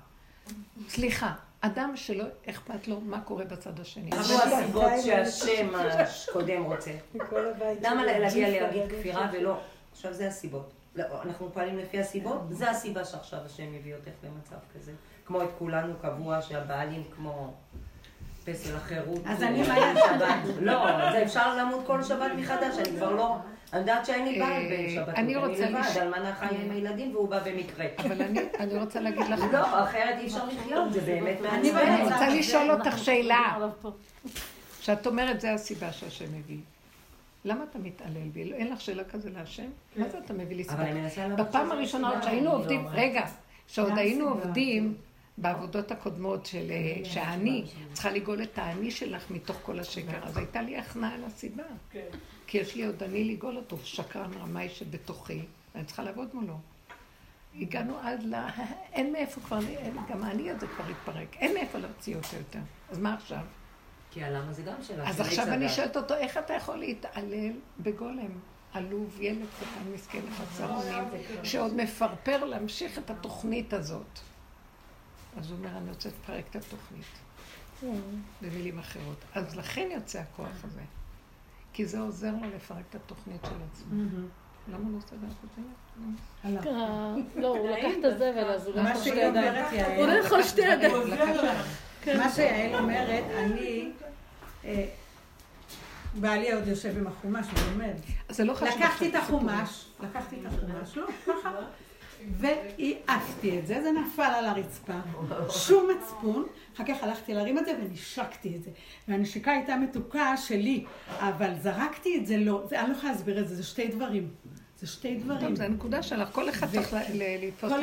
סליחה, אדם שלא אכפת לו מה קורה בצד השני. אבל הסיבות שהשם קודם רוצה. למה להגיע להגיד כפירה ולא? עכשיו זה הסיבות. אנחנו פעלים לפי הסיבות, זה הסיבה שעכשיו השם הביא אותך במצב כזה. כמו את כולנו קבוע שהבעלים כמו... פסל החירות. אז אני מעין שבת. לא, זה אפשר לעמוד כל שבת מחדש, אני כבר לא... אני יודעת שאין לי בעל בין שבתות, אני לבד, על מנה חיים עם הילדים והוא בא במקרה. אבל אני רוצה להגיד לך... לא, אחרת אי אפשר לחיות, זה באמת מעצבן. אני רוצה לשאול אותך שאלה. שאת אומרת, זה הסיבה שהשם הביא. למה אתה מתעלל בי? אין לך שאלה כזה להשם? מה זה אתה מביא לי סיבה? בפעם הראשונה עוד שהיינו עובדים... רגע, שעוד היינו עובדים בעבודות הקודמות של... שאני צריכה לגאול את העני שלך מתוך כל השקר, אז הייתה לי הכנעה על הסיבה. כי יש לי עוד אני לגאול אותו, שקרן רמאי שבתוכי, ואני צריכה לעבוד מולו. הגענו עד ל... אין מאיפה כבר, גם אני הזה כבר התפרק, אין מאיפה להוציא אותו יותר. אז מה עכשיו? כי הלמה זה גם שאלה. אז עכשיו אני שואלת אותו, איך אתה יכול להתעלל בגולם? עלוב, ילד קטן מסכן לחצרונים, שעוד מפרפר להמשיך את התוכנית הזאת. אז הוא אומר, אני רוצה לפרק את התוכנית. במילים אחרות. אז לכן יוצא הכוח הזה. כי זה עוזר לו לפרק את התוכנית של עצמו. למה הוא לא עושה דרך את זה? לא, הוא לקח את הזבל, אז הוא לא יכול שתי ידיים. הוא לא יכול שתי ידיים. מה שיעל אומרת, אני... בעלי עוד יושב עם החומש, הוא לומד. זה לא חשוב. לקחתי את החומש, לא, ככה. והעפתי את זה, זה נפל על הרצפה, שום מצפון, אחר כך הלכתי להרים את זה ונשקתי את זה. והנשיקה הייתה מתוקה שלי, אבל זרקתי את זה לא, אני לא יכולה להסביר את זה, זה שתי דברים. טוב, זה הנקודה שלך, כל אחד צריך להתפוס את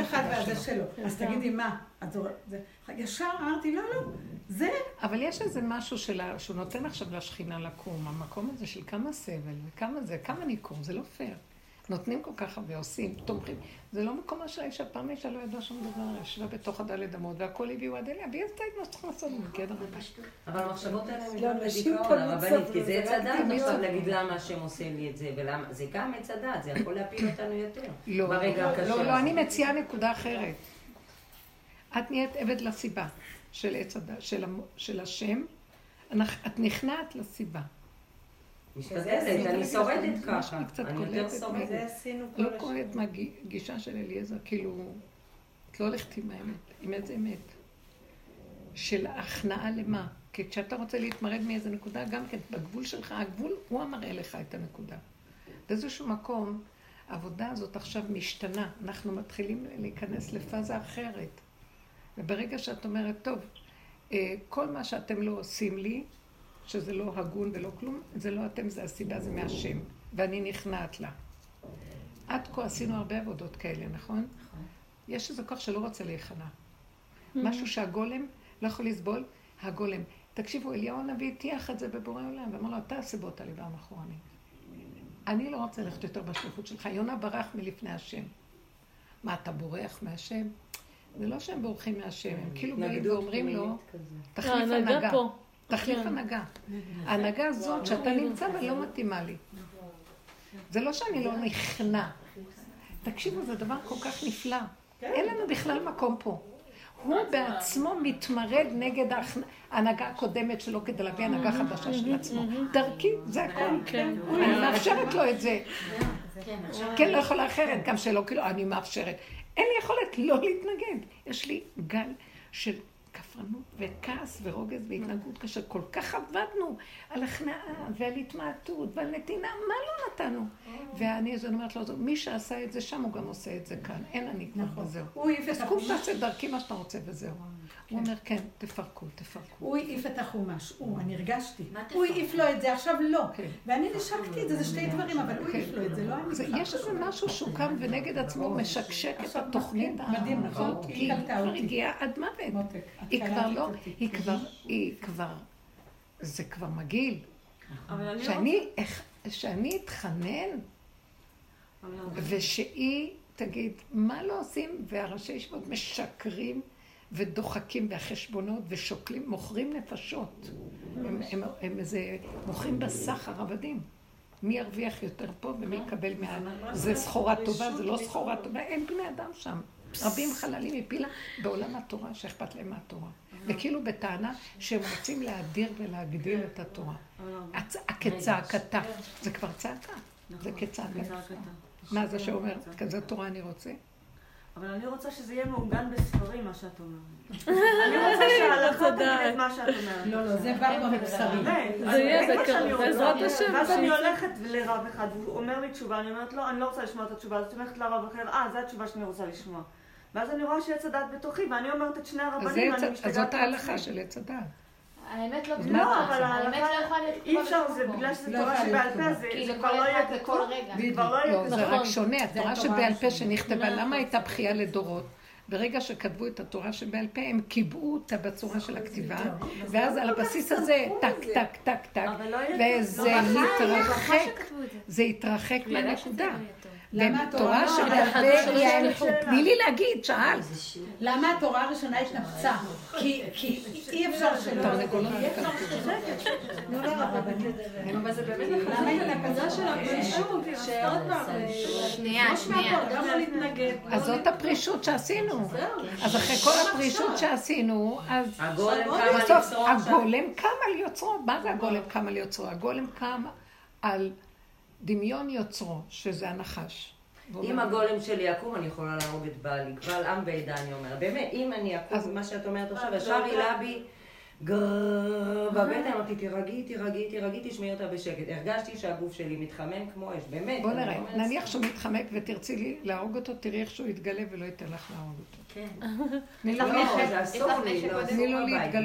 זה שלו. אז תגידי מה, ישר אמרתי, לא, זה... אבל יש איזה משהו שהוא נותן עכשיו לשכינה לקום, המקום הזה של כמה סבל וכמה זה, כמה ניקום, זה לא פייר. נותנים כל כך ועושים, תומכים. זה לא מקום השאלה שהפעם אישה לא ידעה שום דבר, ישבה בתוך הדלת אמות, והכל הביאו עד אליה, והיא עשתה את מה שצריך לעשות בגדר המשקל. אבל המחשבות האלה מגיעות לדיכאון, הרבנית, כי זה צדד, עכשיו להגיד למה השם עושה לי את זה, ולמה, זה גם צדד, זה יכול להפיל אותנו יותר. לא, אני מציעה נקודה אחרת. את נהיית עבד לסיבה של השם, את נכנעת לסיבה. משתדלת, אני שורדת ככה, אני יותר שורדת. לא קוראת מהגישה של אליעזר, כאילו, את לא הולכת עם האמת, עם איזה אמת, של ההכנעה למה? כי כשאתה רוצה להתמרד מאיזה נקודה, גם כן בגבול שלך, הגבול הוא המראה לך את הנקודה. באיזשהו מקום, העבודה הזאת עכשיו משתנה, אנחנו מתחילים להיכנס לפאזה אחרת. וברגע שאת אומרת, טוב, כל מה שאתם לא עושים לי, שזה לא הגון ולא כלום, זה לא אתם, זה הסיבה, זה מהשם, ואני נכנעת לה. עד כה עשינו הרבה עבודות כאלה, נכון? יש איזה כוח שלא רוצה להיכנע. משהו שהגולם לא יכול לסבול, הגולם. תקשיבו, אליהו הנביא תיאח את זה בבורא עולם, ואמר לו, אתה הסיבות על ליבה מאחורני. אני לא רוצה ללכת יותר בשליחות שלך. יונה ברח מלפני השם. מה, אתה בורח מהשם? זה לא שהם בורחים מהשם, הם כאילו באים ואומרים לו, תחליף הנהגה. תחליף הנהגה. ההנהגה הזאת שאתה נמצא ולא מתאימה לי. זה לא שאני לא נכנע. תקשיבו, זה דבר כל כך נפלא. אין לנו בכלל מקום פה. הוא בעצמו מתמרד נגד ההנהגה הקודמת שלו כדי להביא הנהגה חדשה של עצמו. דרכי, זה הכל. אני מאפשרת לו את זה. כן, לא יכולה אחרת, גם שלא, כאילו, אני מאפשרת. אין לי יכולת לא להתנגד. יש לי גל של כפרנות וכעס ורוגז והתנהגות קשה. כל כך עבדנו על הכנעה ועל התמעטות ועל נתינה, מה לא נתנו? ואני אומרת לו, מי שעשה את זה שם הוא גם עושה את זה כאן. אין אני כבר, וזהו. תסכום תעשה דרכי מה שאתה רוצה וזהו. הוא אומר, כן, תפרקו, תפרקו. הוא העיף את החומש, אני הרגשתי. הוא העיף לו את זה, עכשיו לא. ואני נשקתי את זה, זה שתי דברים, אבל הוא העיף לו את זה, לא אני. יש איזה משהו שהוא קם ונגד עצמו משקשק את התוכנית הזאת, כי היא כבר הגיעה עד מוות. היא כבר לא, היא כבר, זה כבר מגעיל. שאני אתחנן, ושהיא תגיד, מה לא עושים, והראשי ישיבות משקרים, ודוחקים בחשבונות ושוקלים, מוכרים נפשות. הם איזה, מוכרים בסחר עבדים. מי ירוויח יותר פה ומי יקבל מה... זה סחורה טובה, זה לא סחורה טובה, אין בני אדם שם. רבים חללים מפילה בעולם התורה שאכפת להם מהתורה. וכאילו בטענה שהם רוצים להדיר ולהגדיל את התורה. כצעקתה, זה כבר צעקה. זה כצעקתה. מה זה שאומר? כזה תורה אני רוצה? אבל אני רוצה שזה יהיה מעוגן בספרים, מה שאת אומרת. אני רוצה שההלכה תגיד את מה שאת אומרת. לא, זה בא בבשרים. זה יהיה, זה כבר, בעזרת השם. ואז אני הולכת לרב אחד, והוא אומר לי תשובה, אני אומרת לו, אני לא רוצה לשמוע את התשובה, אז את אומרת לרב אחר, זו התשובה שאני רוצה לשמוע. ואז אני רואה שיצא דעת בתוכי, ואני אומרת את שני הרבנים, ואני משתגעת. אז זאת ההלכה של יצא דעת. האמת לא תקופה, אבל האמת לא יכולה לתקופה. אי אפשר, זה בגלל שזה תורה שבעל פה, זה כבר לא יהיה תקופה. לא, זה רק שונה, התורה שבעל פה שנכתבה, למה הייתה בחייה לדורות? ברגע שכתבו את התורה שבעל פה, הם קיבעו אותה בצורה של הכתיבה, ואז על הבסיס הזה, טק, טק, טק, טק, וזה התרחק, זה התרחק מהנקודה. והתורה שבעל פה היא האלפות. תני לי להגיד, שאל. למה התורה הראשונה התנפצה? כי אי אפשר שלא. תרנגולות מתנפצת. נו לא רבנית. אבל זה באמת למה התנפצה של הפרישות? שעוד פעם. שנייה. גם לא להתנגד. אז זאת הפרישות שעשינו. אז אחרי כל הפרישות שעשינו, אז... הגולם קם על יוצרו. מה זה הגולם קם על יוצרו? הגולם קם על... דמיון יוצרו, שזה הנחש. אם הגולם שלי יקום, אני יכולה להרוג את בעלי. קבל עם ועדה, אני אומרת. באמת, אם אני יקום, מה שאת אומרת עכשיו, ישר ילה בי, בבטן, אמרתי, תירגעי, תשמעי אותה בשקט. הרגשתי שהגוף שלי מתחמם כמו אש, באמת. בוא נראה, נניח שהוא מתחמק ותרצי להרוג אותו, תראי איך שהוא יתגלה ולא ייתן לך להרוג אותו. כן. לא, זה אסור לי, לא אסור לבית,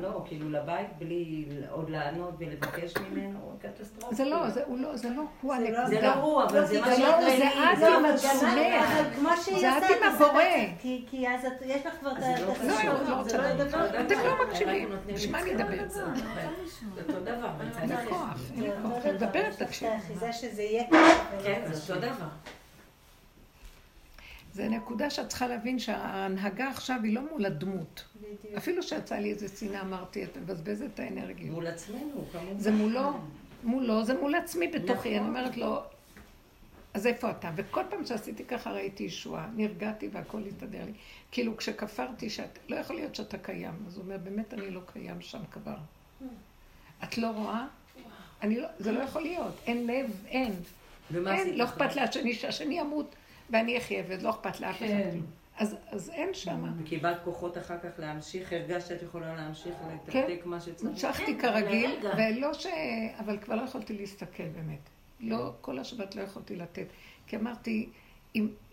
לא, כאילו לבית בלי עוד לענות ולבקש ממנו, קטסטרופה. זה לא, הוא הנקודה. זה לא הוא, אבל זה מה שאתה ראיתי. זה עד עם עצמך, זה עד עם הבורא. כי אז יש לך כבר את התשעות, זה לא דבר. אתם לא מקשיבים, נשמע לי לדבר. זה אותו דבר. אין כוח, אני מדברת, תקשיב. זה שזה יהיה כוח. כן, זה אותו דבר. זה נקודה שאת צריכה להבין שההנהגה עכשיו היא לא מול הדמות. אפילו שיצא לי איזה סינה, אמרתי, את מבזבזת את האנרגיה. מול עצמנו, כמובן. זה מולו, זה מול עצמי בתוכי. אני אומרת לו, אז איפה אתה? וכל פעם שעשיתי ככה ראיתי ישועה, נרגעתי והכל התאדר לי. כאילו כשכפרתי שאת, לא יכול להיות שאתה קיים. אז הוא אומר, באמת אני לא קיים שם כבר. את לא רואה? זה לא יכול להיות. אין לב, אין. לא אכפת לה שהשני ימות. ואני אחיה, ולא אכפת לאף אחד. אז אין שם. וקיבלת כוחות אחר כך להמשיך, הרגשת שאת יכולה להמשיך ולתקתק מה שצריך. המשכתי כרגיל, אבל כבר לא יכולתי להסתכל באמת. כל השבת לא יכולתי לתת. כי אמרתי,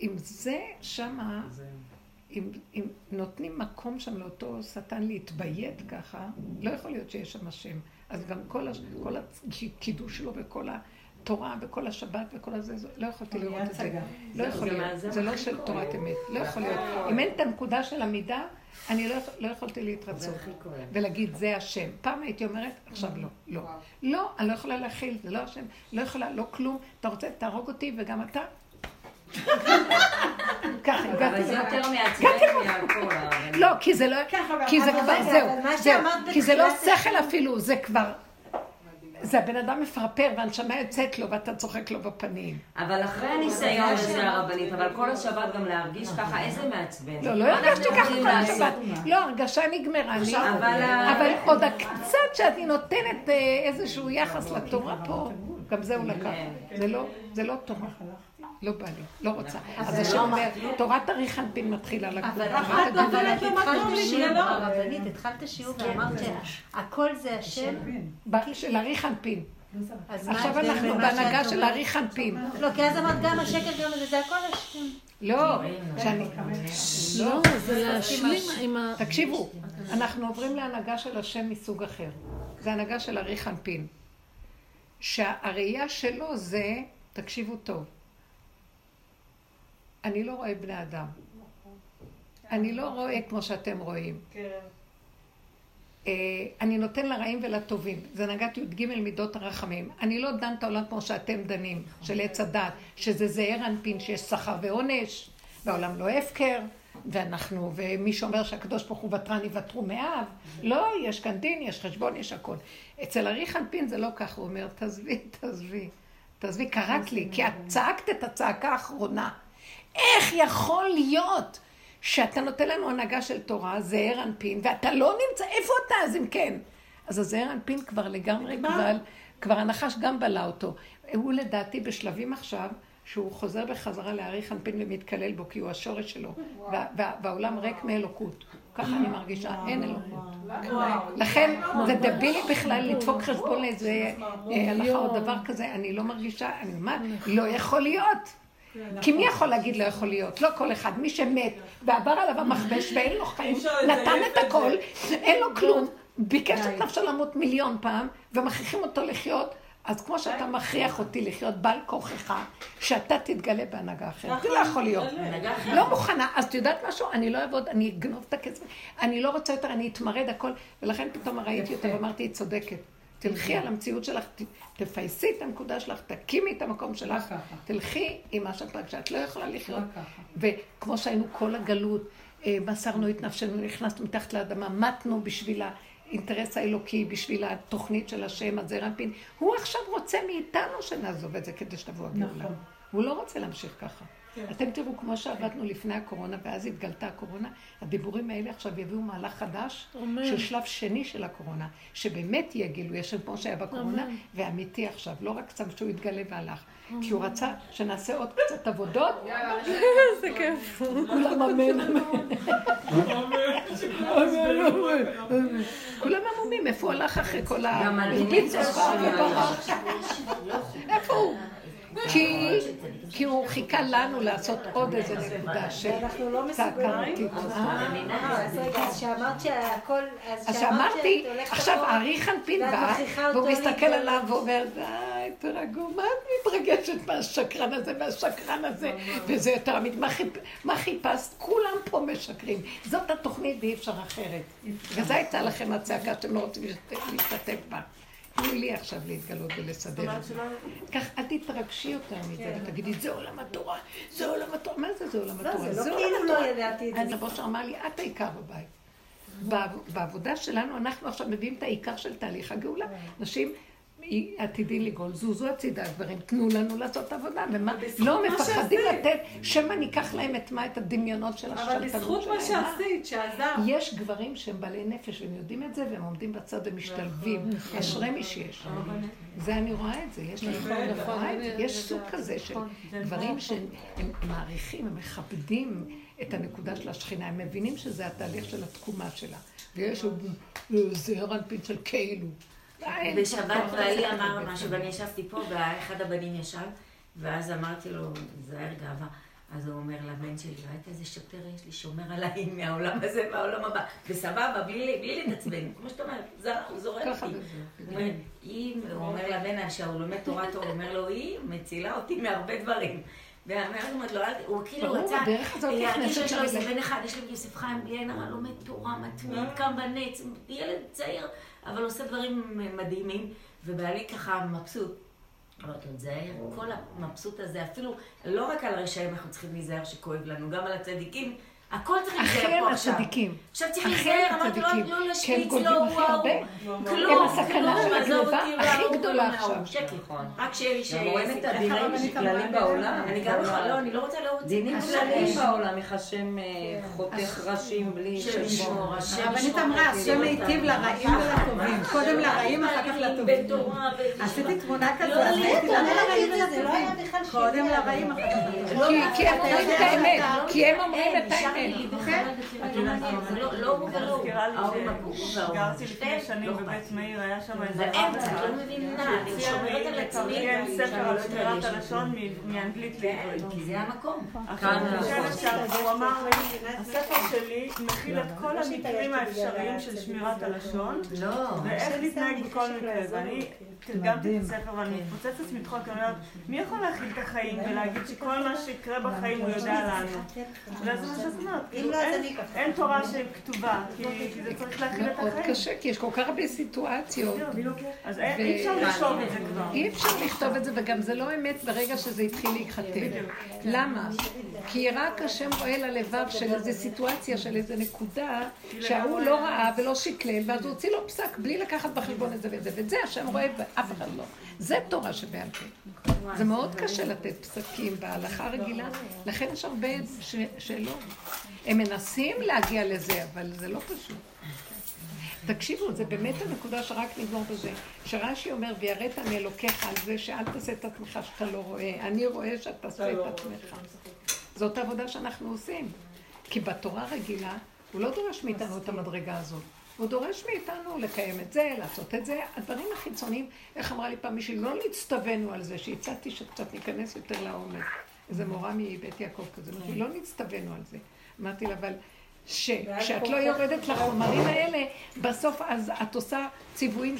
אם זה שמה, אם נותנים מקום שם לאותו שטן להתביית ככה, לא יכול להיות שיש שם השם. אז גם כל הקידוש שלו וכל התורה וכל השבת וכל הזה, לא יכולתי לראות את זה. לא יכול להיות, זה לא של תורת אמת, לא יכול להיות. אם אין את הנקודה של המידה, אני לא יכולתי להתרצות ולהגיד זה השם. פעם הייתי אומרת, עכשיו לא, לא. לא, אני לא יכולה להכיל, זה לא השם, לא יכולה, לא כלום. אתה רוצה, תהרוג אותי וגם אתה? אבל זה יותר מעצבן מהכל. לא, כי זה לא, כי זה כבר זהו, כי זה לא שכל אפילו, זה כבר, זה הבן אדם מפרפר והנשמה יוצאת לו ואתה צוחק לו בפנים. אבל אחרי הניסיון הזה הרבנית, אבל כל השבת גם להרגיש ככה, איזה מעצבן. לא, לא הרגשתי ככה כל השבת, לא, הרגשה נגמרה לי, אבל עוד הקצת שאני נותנת איזשהו יחס לתורה פה, גם זהו לקח, זה לא תורה. לא בא לי, לא רוצה. אז השם אומר, תורת הריחנפין מתחילה לקרוא. אבל אחת בבלת במקום לשלום. הרבנית, התחלת שיעור ואמרת שהכל זה השם. של הריחנפין. עכשיו אנחנו בהנהגה של הריחנפין. לא, כי אז אמרת גם השקל גם זה הכל השם. לא, שאני... לא, זה להשלים עם ה... תקשיבו, אנחנו עוברים להנהגה של השם מסוג אחר. זה הנהגה של הריחנפין. שהראייה שלו זה, תקשיבו טוב, אני לא רואה בני אדם. אני לא רואה כמו שאתם רואים. אני נותן לרעים ולטובים. זה נגעת י"ג מידות הרחמים. אני לא דן את העולם כמו שאתם דנים, של עץ הדת, שזה זעיר אנפין, שיש שכר ועונש, והעולם לא הפקר, ואנחנו, ומי שאומר שהקדוש ברוך הוא ותרן יוותרו מאב, לא, יש כאן דין, יש חשבון, יש הכל. אצל הריח אנפין זה לא כך, הוא אומר, תעזבי, קראת לי, כי את צעקת את הצעקה האחרונה. איך יכול להיות שאתה נותן לנו הנהגה של תורה, זעיר אנפין, ואתה לא נמצא, איפה אתה אז אם כן? אז הזעיר אנפין כבר לגמרי גבל, כבר הנחש גם בלה אותו. הוא לדעתי בשלבים עכשיו, שהוא חוזר בחזרה להאריך אנפין ומתקלל בו, כי הוא השורש שלו, והעולם ריק מאלוקות. ככה אני מרגישה, אין אלוקות. לכן זה דבילי בכלל לדפוק חשבון לאיזה הלכה או דבר כזה, אני לא מרגישה, אני אומרת, לא יכול להיות. כי מי יכול להגיד לא יכול להיות? לא כל אחד. מי שמת ועבר עליו המחבש ואין לו חיים, נתן את הכל, אין לו כלום, ביקש את נפשו למות מיליון פעם, ומכריחים אותו לחיות, אז כמו שאתה מכריח אותי לחיות בעל כוחך, שאתה תתגלה בהנהגה אחרת. זה לא יכול להיות. לא מוכנה. אז את יודעת משהו? אני לא אעבוד, אני אגנוב את הכסף, אני לא רוצה יותר, אני אתמרד הכל, ולכן פתאום ראיתי אותה ואמרתי, היא צודקת. תלכי על המציאות שלך, תפייסי את הנקודה שלך, תקימי את המקום שלך, תלכי עם מה שאת רק שאת לא יכולה לחיות. וכמו שהיינו כל הגלות, מסרנו את נפשנו, נכנסנו מתחת לאדמה, מתנו בשביל האינטרס האלוקי, בשביל התוכנית של השם, הזעיר אנפין. הוא עכשיו רוצה מאיתנו שנעזוב את זה כדי שתבוא הגאולה. הוא לא רוצה להמשיך ככה. אתם תראו, כמו שעבדנו לפני הקורונה, ואז התגלתה הקורונה, הדיבורים האלה עכשיו יביאו מהלך חדש, של שלב שני של הקורונה, שבאמת יהיה גילוי, כמו שהיה בקורונה, ואמיתי עכשיו, לא רק סתם שהוא התגלה והלך, כי הוא רצה שנעשה עוד קצת עבודות. זה כיף. כולם אמן, אמן. כולם אמומים, איפה הוא הלך אחרי כל הרביצות? איפה הוא? כי הוא חיכה לנו לעשות עוד איזה נקודה של תעקרתית. אז שאמרתי, עכשיו אריך אנפין בא, והוא מסתכל עליו ואומר, תרגעו, מה את מתרגשת מהשקרן הזה והשקרן הזה? וזה יותר עמיד, מה חיפשת? כולם פה משקרים. זאת התוכנית ואי אפשר אחרת. וזה הייתה לכם הצעקה שאתם לא רוצים להשתתף בה. תנו לי עכשיו להתגלות ולסדר את זה. כך, אל תתרגשי יותר מזה ותגידי, זה עולם התורה, זה עולם התורה. מה זה עולם התורה? זה עולם התורה. אז הבושר אמר לי, את העיקר בבית. בעבודה שלנו אנחנו עכשיו מביאים את העיקר של תהליך הגאולה. נשים עתידים לגאול, זוזו הצידה הגברים, תנו לנו לעשות עבודה. לא מפחדים לתת, שמא ניקח להם את הדמיונות של השלטנות שלהם. אבל בזכות מה שעשית, שעזר. יש גברים שהם בעלי נפש, והם יודעים את זה, והם עומדים בצד ומשתלבים. אשרי מי שיש. זה אני רואה את זה, יש סוג כזה של גברים שהם מעריכים, הם מכבדים את הנקודה של השכינה, הם מבינים שזה התהליך של התקומה שלה. ויש זעיר אנפין של כאילו. בשבת בעלי אמר משהו, ואני ישבתי פה, ואחד הבנים ישב, ואז אמרתי לו, זה היה גאווה, אז הוא אומר לבן שלי, ראית איזה שוטר יש לי, שומר עליי מהעולם הזה, מהעולם הבא, וסבבה, בלי להתעצבן, כמו שאתה אומרת, הוא זורק אותי. הוא אומר לבן, שהוא לומד תורה טוב, הוא אומר לו, היא מצילה אותי מהרבה דברים. והאמרת אומרת לו, הוא כאילו רצה, יש לו איזה בן אחד, יש לו יוסף חיים, לומד תורה, מתמיד, קם בנץ, ילד צעיר, אבל עושה דברים מדהימים, ובעלי ככה מבסוט. אמרת לו, תזהר, כל המבסוט הזה, אפילו לא רק על הרשעים אנחנו צריכים להיזהר שכואב לנו, גם על הצדיקים, הכל צריך להיזהר פה עכשיו. עכשיו צריך להיזהר, אמרת לו, לא לשקיץ, לא וואו, כלום, עזוב אותי, הכי גדולה עכשיו. שקל, רק שיהיה שיש, אני גם לא רוצה להוציא. דינים שלמים בעולם, איך השם חותך ראשים בלי ששמור. הרבנית אמרה, השם היטיב לרעים ולטובים, קודם לרעים, אחר כך לטובים. עשיתי תמונה כזו, אז הייתי למה לרעים ולטובים, קודם לרעים, אחר כך לטובים. כי הם אומרים את האמת, כי הם אומרים את האמת. לא הוא ולא הוא. גרתי לפני שנים בבית מאיר, היה שם איזה רב. לא מבינה, אני אומרת על עצמי. ספר על שמירת הלשון מאנגלית לעברית. כי זה המקום. הוא אמר, הספר שלי מכיל את כל המקרים האפשריים של שמירת הלשון. ואיך להתנהג בכל מקרה. ואני תרגמתי את הספר ואני מתפוצצת מדחוק. אני אומרת, מי יכול להכיל את החיים ולהגיד שכל מה שיקרה בחיים הוא יודע לנו? ואז מה שאת אומרת, אין תורה שכתובה, כי זה צריך להכיל את החיים. מאוד קשה, כי יש כל כך הרבה סיטואציות. אז אי אפשר לכתוב את זה כבר. אי אפשר לכתוב את זה, וגם זה לא אמת ברגע שזה התחיל להיכתב. למה? כי רק השם רואה ללבב של איזו סיטואציה, של איזו נקודה, שהוא לא ראה ולא שקלל, ואז הוא הוציא לו פסק בלי לקחת בחשבון את זה ואת זה, ואת זה השם רואה ואף אחד לא. זה תורה שבעל פה. זה מאוד קשה לתת פסקים בהלכה הרגילה, לכן יש הרבה שאלות. הם מנסים להגיע לזה, אבל זה לא פשוט. תקשיבו, זה באמת הנקודה שרק נגמור בזה. שרש"י אומר, ויראת מאלוקיך על זה שאל תעשה את עצמך שאתה לא רואה. אני רואה שאתה עושה את עצמך. זאת העבודה שאנחנו עושים. כי בתורה רגילה, הוא לא דורש מאיתנו את המדרגה הזאת. הוא דורש מאיתנו לקיים את זה, לעשות את זה. הדברים החיצוניים, איך אמרה לי פעם מישהי, לא נצטווינו על זה, שהצעתי שקצת ניכנס יותר לעומק. איזה מורה מבית יעקב כזה, לא נצטווינו על זה. אמרתי לה, אבל כשאת לא יורדת לחומרים האלה, בסוף אז את עושה ציוויים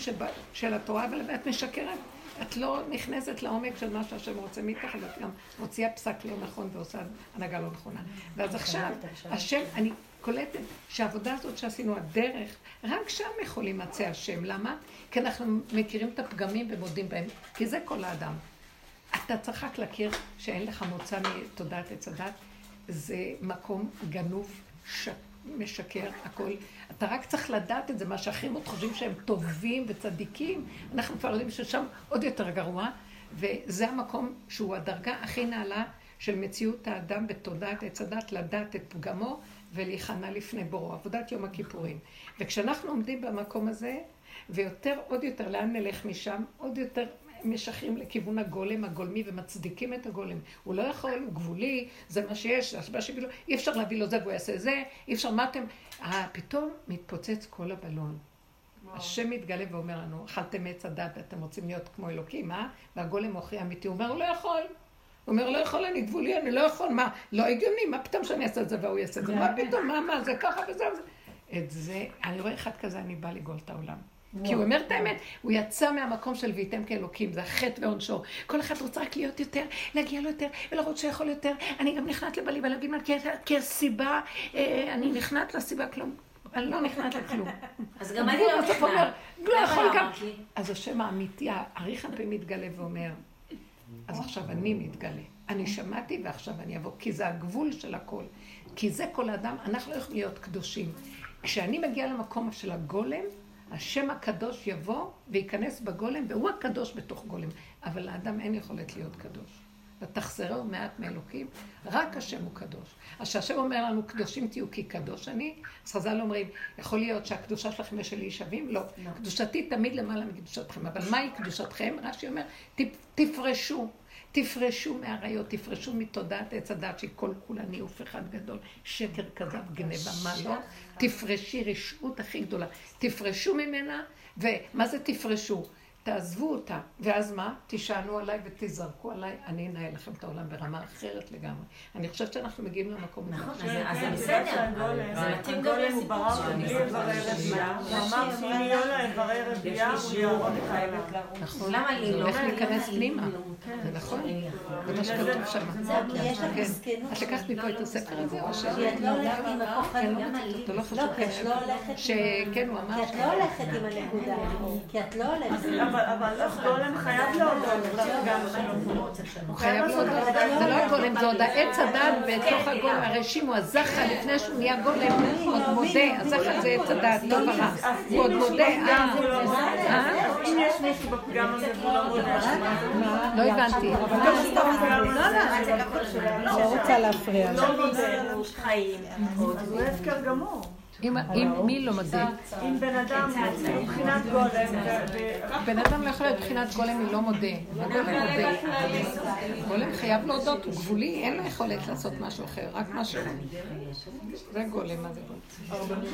של התורה, אבל את משקרת. את לא נכנסת לעומק של מה שהשם רוצה מאיתך, ואת גם מוציאה פסק לא נכון ועושה הנהגה לא נכונה. ואז עכשיו, השם, אני קולטת שהעבודה הזאת שעשינו, הדרך, רק שם יכול להימצא השם. למה? כי אנחנו מכירים את הפגמים ומודים בהם, כי זה כל האדם. אתה צריך רק להכיר שאין לך מוצא מתודעת לצדת, זה מקום גנוב, משקר, הכל. אתה רק צריך לדעת את זה, מה שאחרים עוד חושבים שהם טובים וצדיקים, אנחנו כבר יודעים ששם עוד יותר גרוע, וזה המקום שהוא הדרגה הכי נעלה של מציאות האדם בתודעת לצדת, לדעת את פגמו ולהיכנע לפני בורו, עבודת יום הכיפורים. וכשאנחנו עומדים במקום הזה, ויותר, עוד יותר, לאן נלך משם, עוד יותר, משחרים לכיוון הגולם הגולמי ומצדיקים את הגולם. הוא לא יכול, הוא גבולי, זה מה שיש, השבעה שגילו, אי אפשר להביא לו זה והוא יעשה זה, אי אפשר, מה אתם? פתאום מתפוצץ כל הבלון. השם מתגלה ואומר לנו, אכלתם עץ הדת ואתם רוצים להיות כמו אלוקים, אה? והגולם מוכיח אמיתי, הוא אומר, הוא לא יכול. הוא אומר, לא יכול, אני גבולי, אני לא יכול, מה? לא הגיוני, מה פתאום שאני אעשה את זה והוא יעשה את זה? מה פתאום, מה, זה ככה וזה וזה? את זה, אני רואה אחד כזה, אני בא לגאול את העולם. כי הוא אומר את האמת, הוא יצא מהמקום של ויתם כאלוקים, זה החטא ועונשו. כל אחד רוצה רק להיות יותר, להגיע לו יותר, ולראות שיכול יותר. אני גם נכנעת לבעלי, ולהגיד מה, כסיבה, אני נכנעת לסיבה כלום. אני לא נכנעת לכלום. אז גם אני לא נכנעת. לא יכול גם. אז השם האמיתי, האריך הפעמים מתגלה ואומר, אז עכשיו אני מתגלה. אני שמעתי ועכשיו אני אבוא, כי זה הגבול של הכל. כי זה כל האדם, אנחנו לא יכולים להיות קדושים. כשאני מגיעה למקום של הגולם, השם הקדוש יבוא וייכנס בגולם, והוא הקדוש בתוך גולם. אבל לאדם אין יכולת להיות קדוש. ותחזרו מעט מאלוקים, רק השם הוא קדוש. אז שהשם אומר לנו, קדושים תהיו כי קדוש אני, אז חז"ל אומרים, יכול להיות שהקדושה שלכם ושלי שווים? לא. קדושתי תמיד למעלה מקדושתכם, אבל מהי קדושתכם? רש"י אומר, תפרשו. תפרשו מהראיות, תפרשו מתודעת עץ הדעת שהיא כל כולה ניאוף אחד גדול, שקר כזב גנבה, מה לא? תפרשי רשעות הכי גדולה, תפרשו ממנה, ומה זה תפרשו? תעזבו אותה, ואז מה? תשענו עליי ותזרקו עליי, אני אנהל לכם את העולם ברמה אחרת לגמרי. אני חושבת שאנחנו מגיעים למקום. נכון, אז זה בסדר. זה מתאים גם לסיפור שלו. בלי איברי רבייה, הוא אמר שאם יהיו לה איברי רבייה, הוא יהרוג את האלה. נכון, זה הולך להיכנס פנימה. זה נכון? זה מה שכתוב שם. את לקחת מפה את הספר הזה או ש... את לא הולכת עם הכוחן, לא, כי את לא הולכת עם הנקודה. כי את לא הולכת. אבל הגולם חייב להודות, הוא חייב להודות, זה לא הגולם, זה עוד העץ הדעת בתוך הגולם, הרשימו, הזכה לפני שהוא נהיה גולם, הוא עוד מודה, הזכה זה עץ הדעת, לא ברע, הוא עוד מודה, אם יש מישהו בפגם הזה והוא לא מודה, לא הבנתי, לא רוצה להפריע, לא מודה, הוא חיים, הוא הפקר גמור. אם מי לא מודה? אם בן אדם מבחינת גולם בן אדם לא יכול להיות מבחינת גולם אם לא מודה גולם חייב להודות, הוא גבולי, אין לו יכולת לעשות משהו אחר, רק משהו זה גולם, מה זה גולם?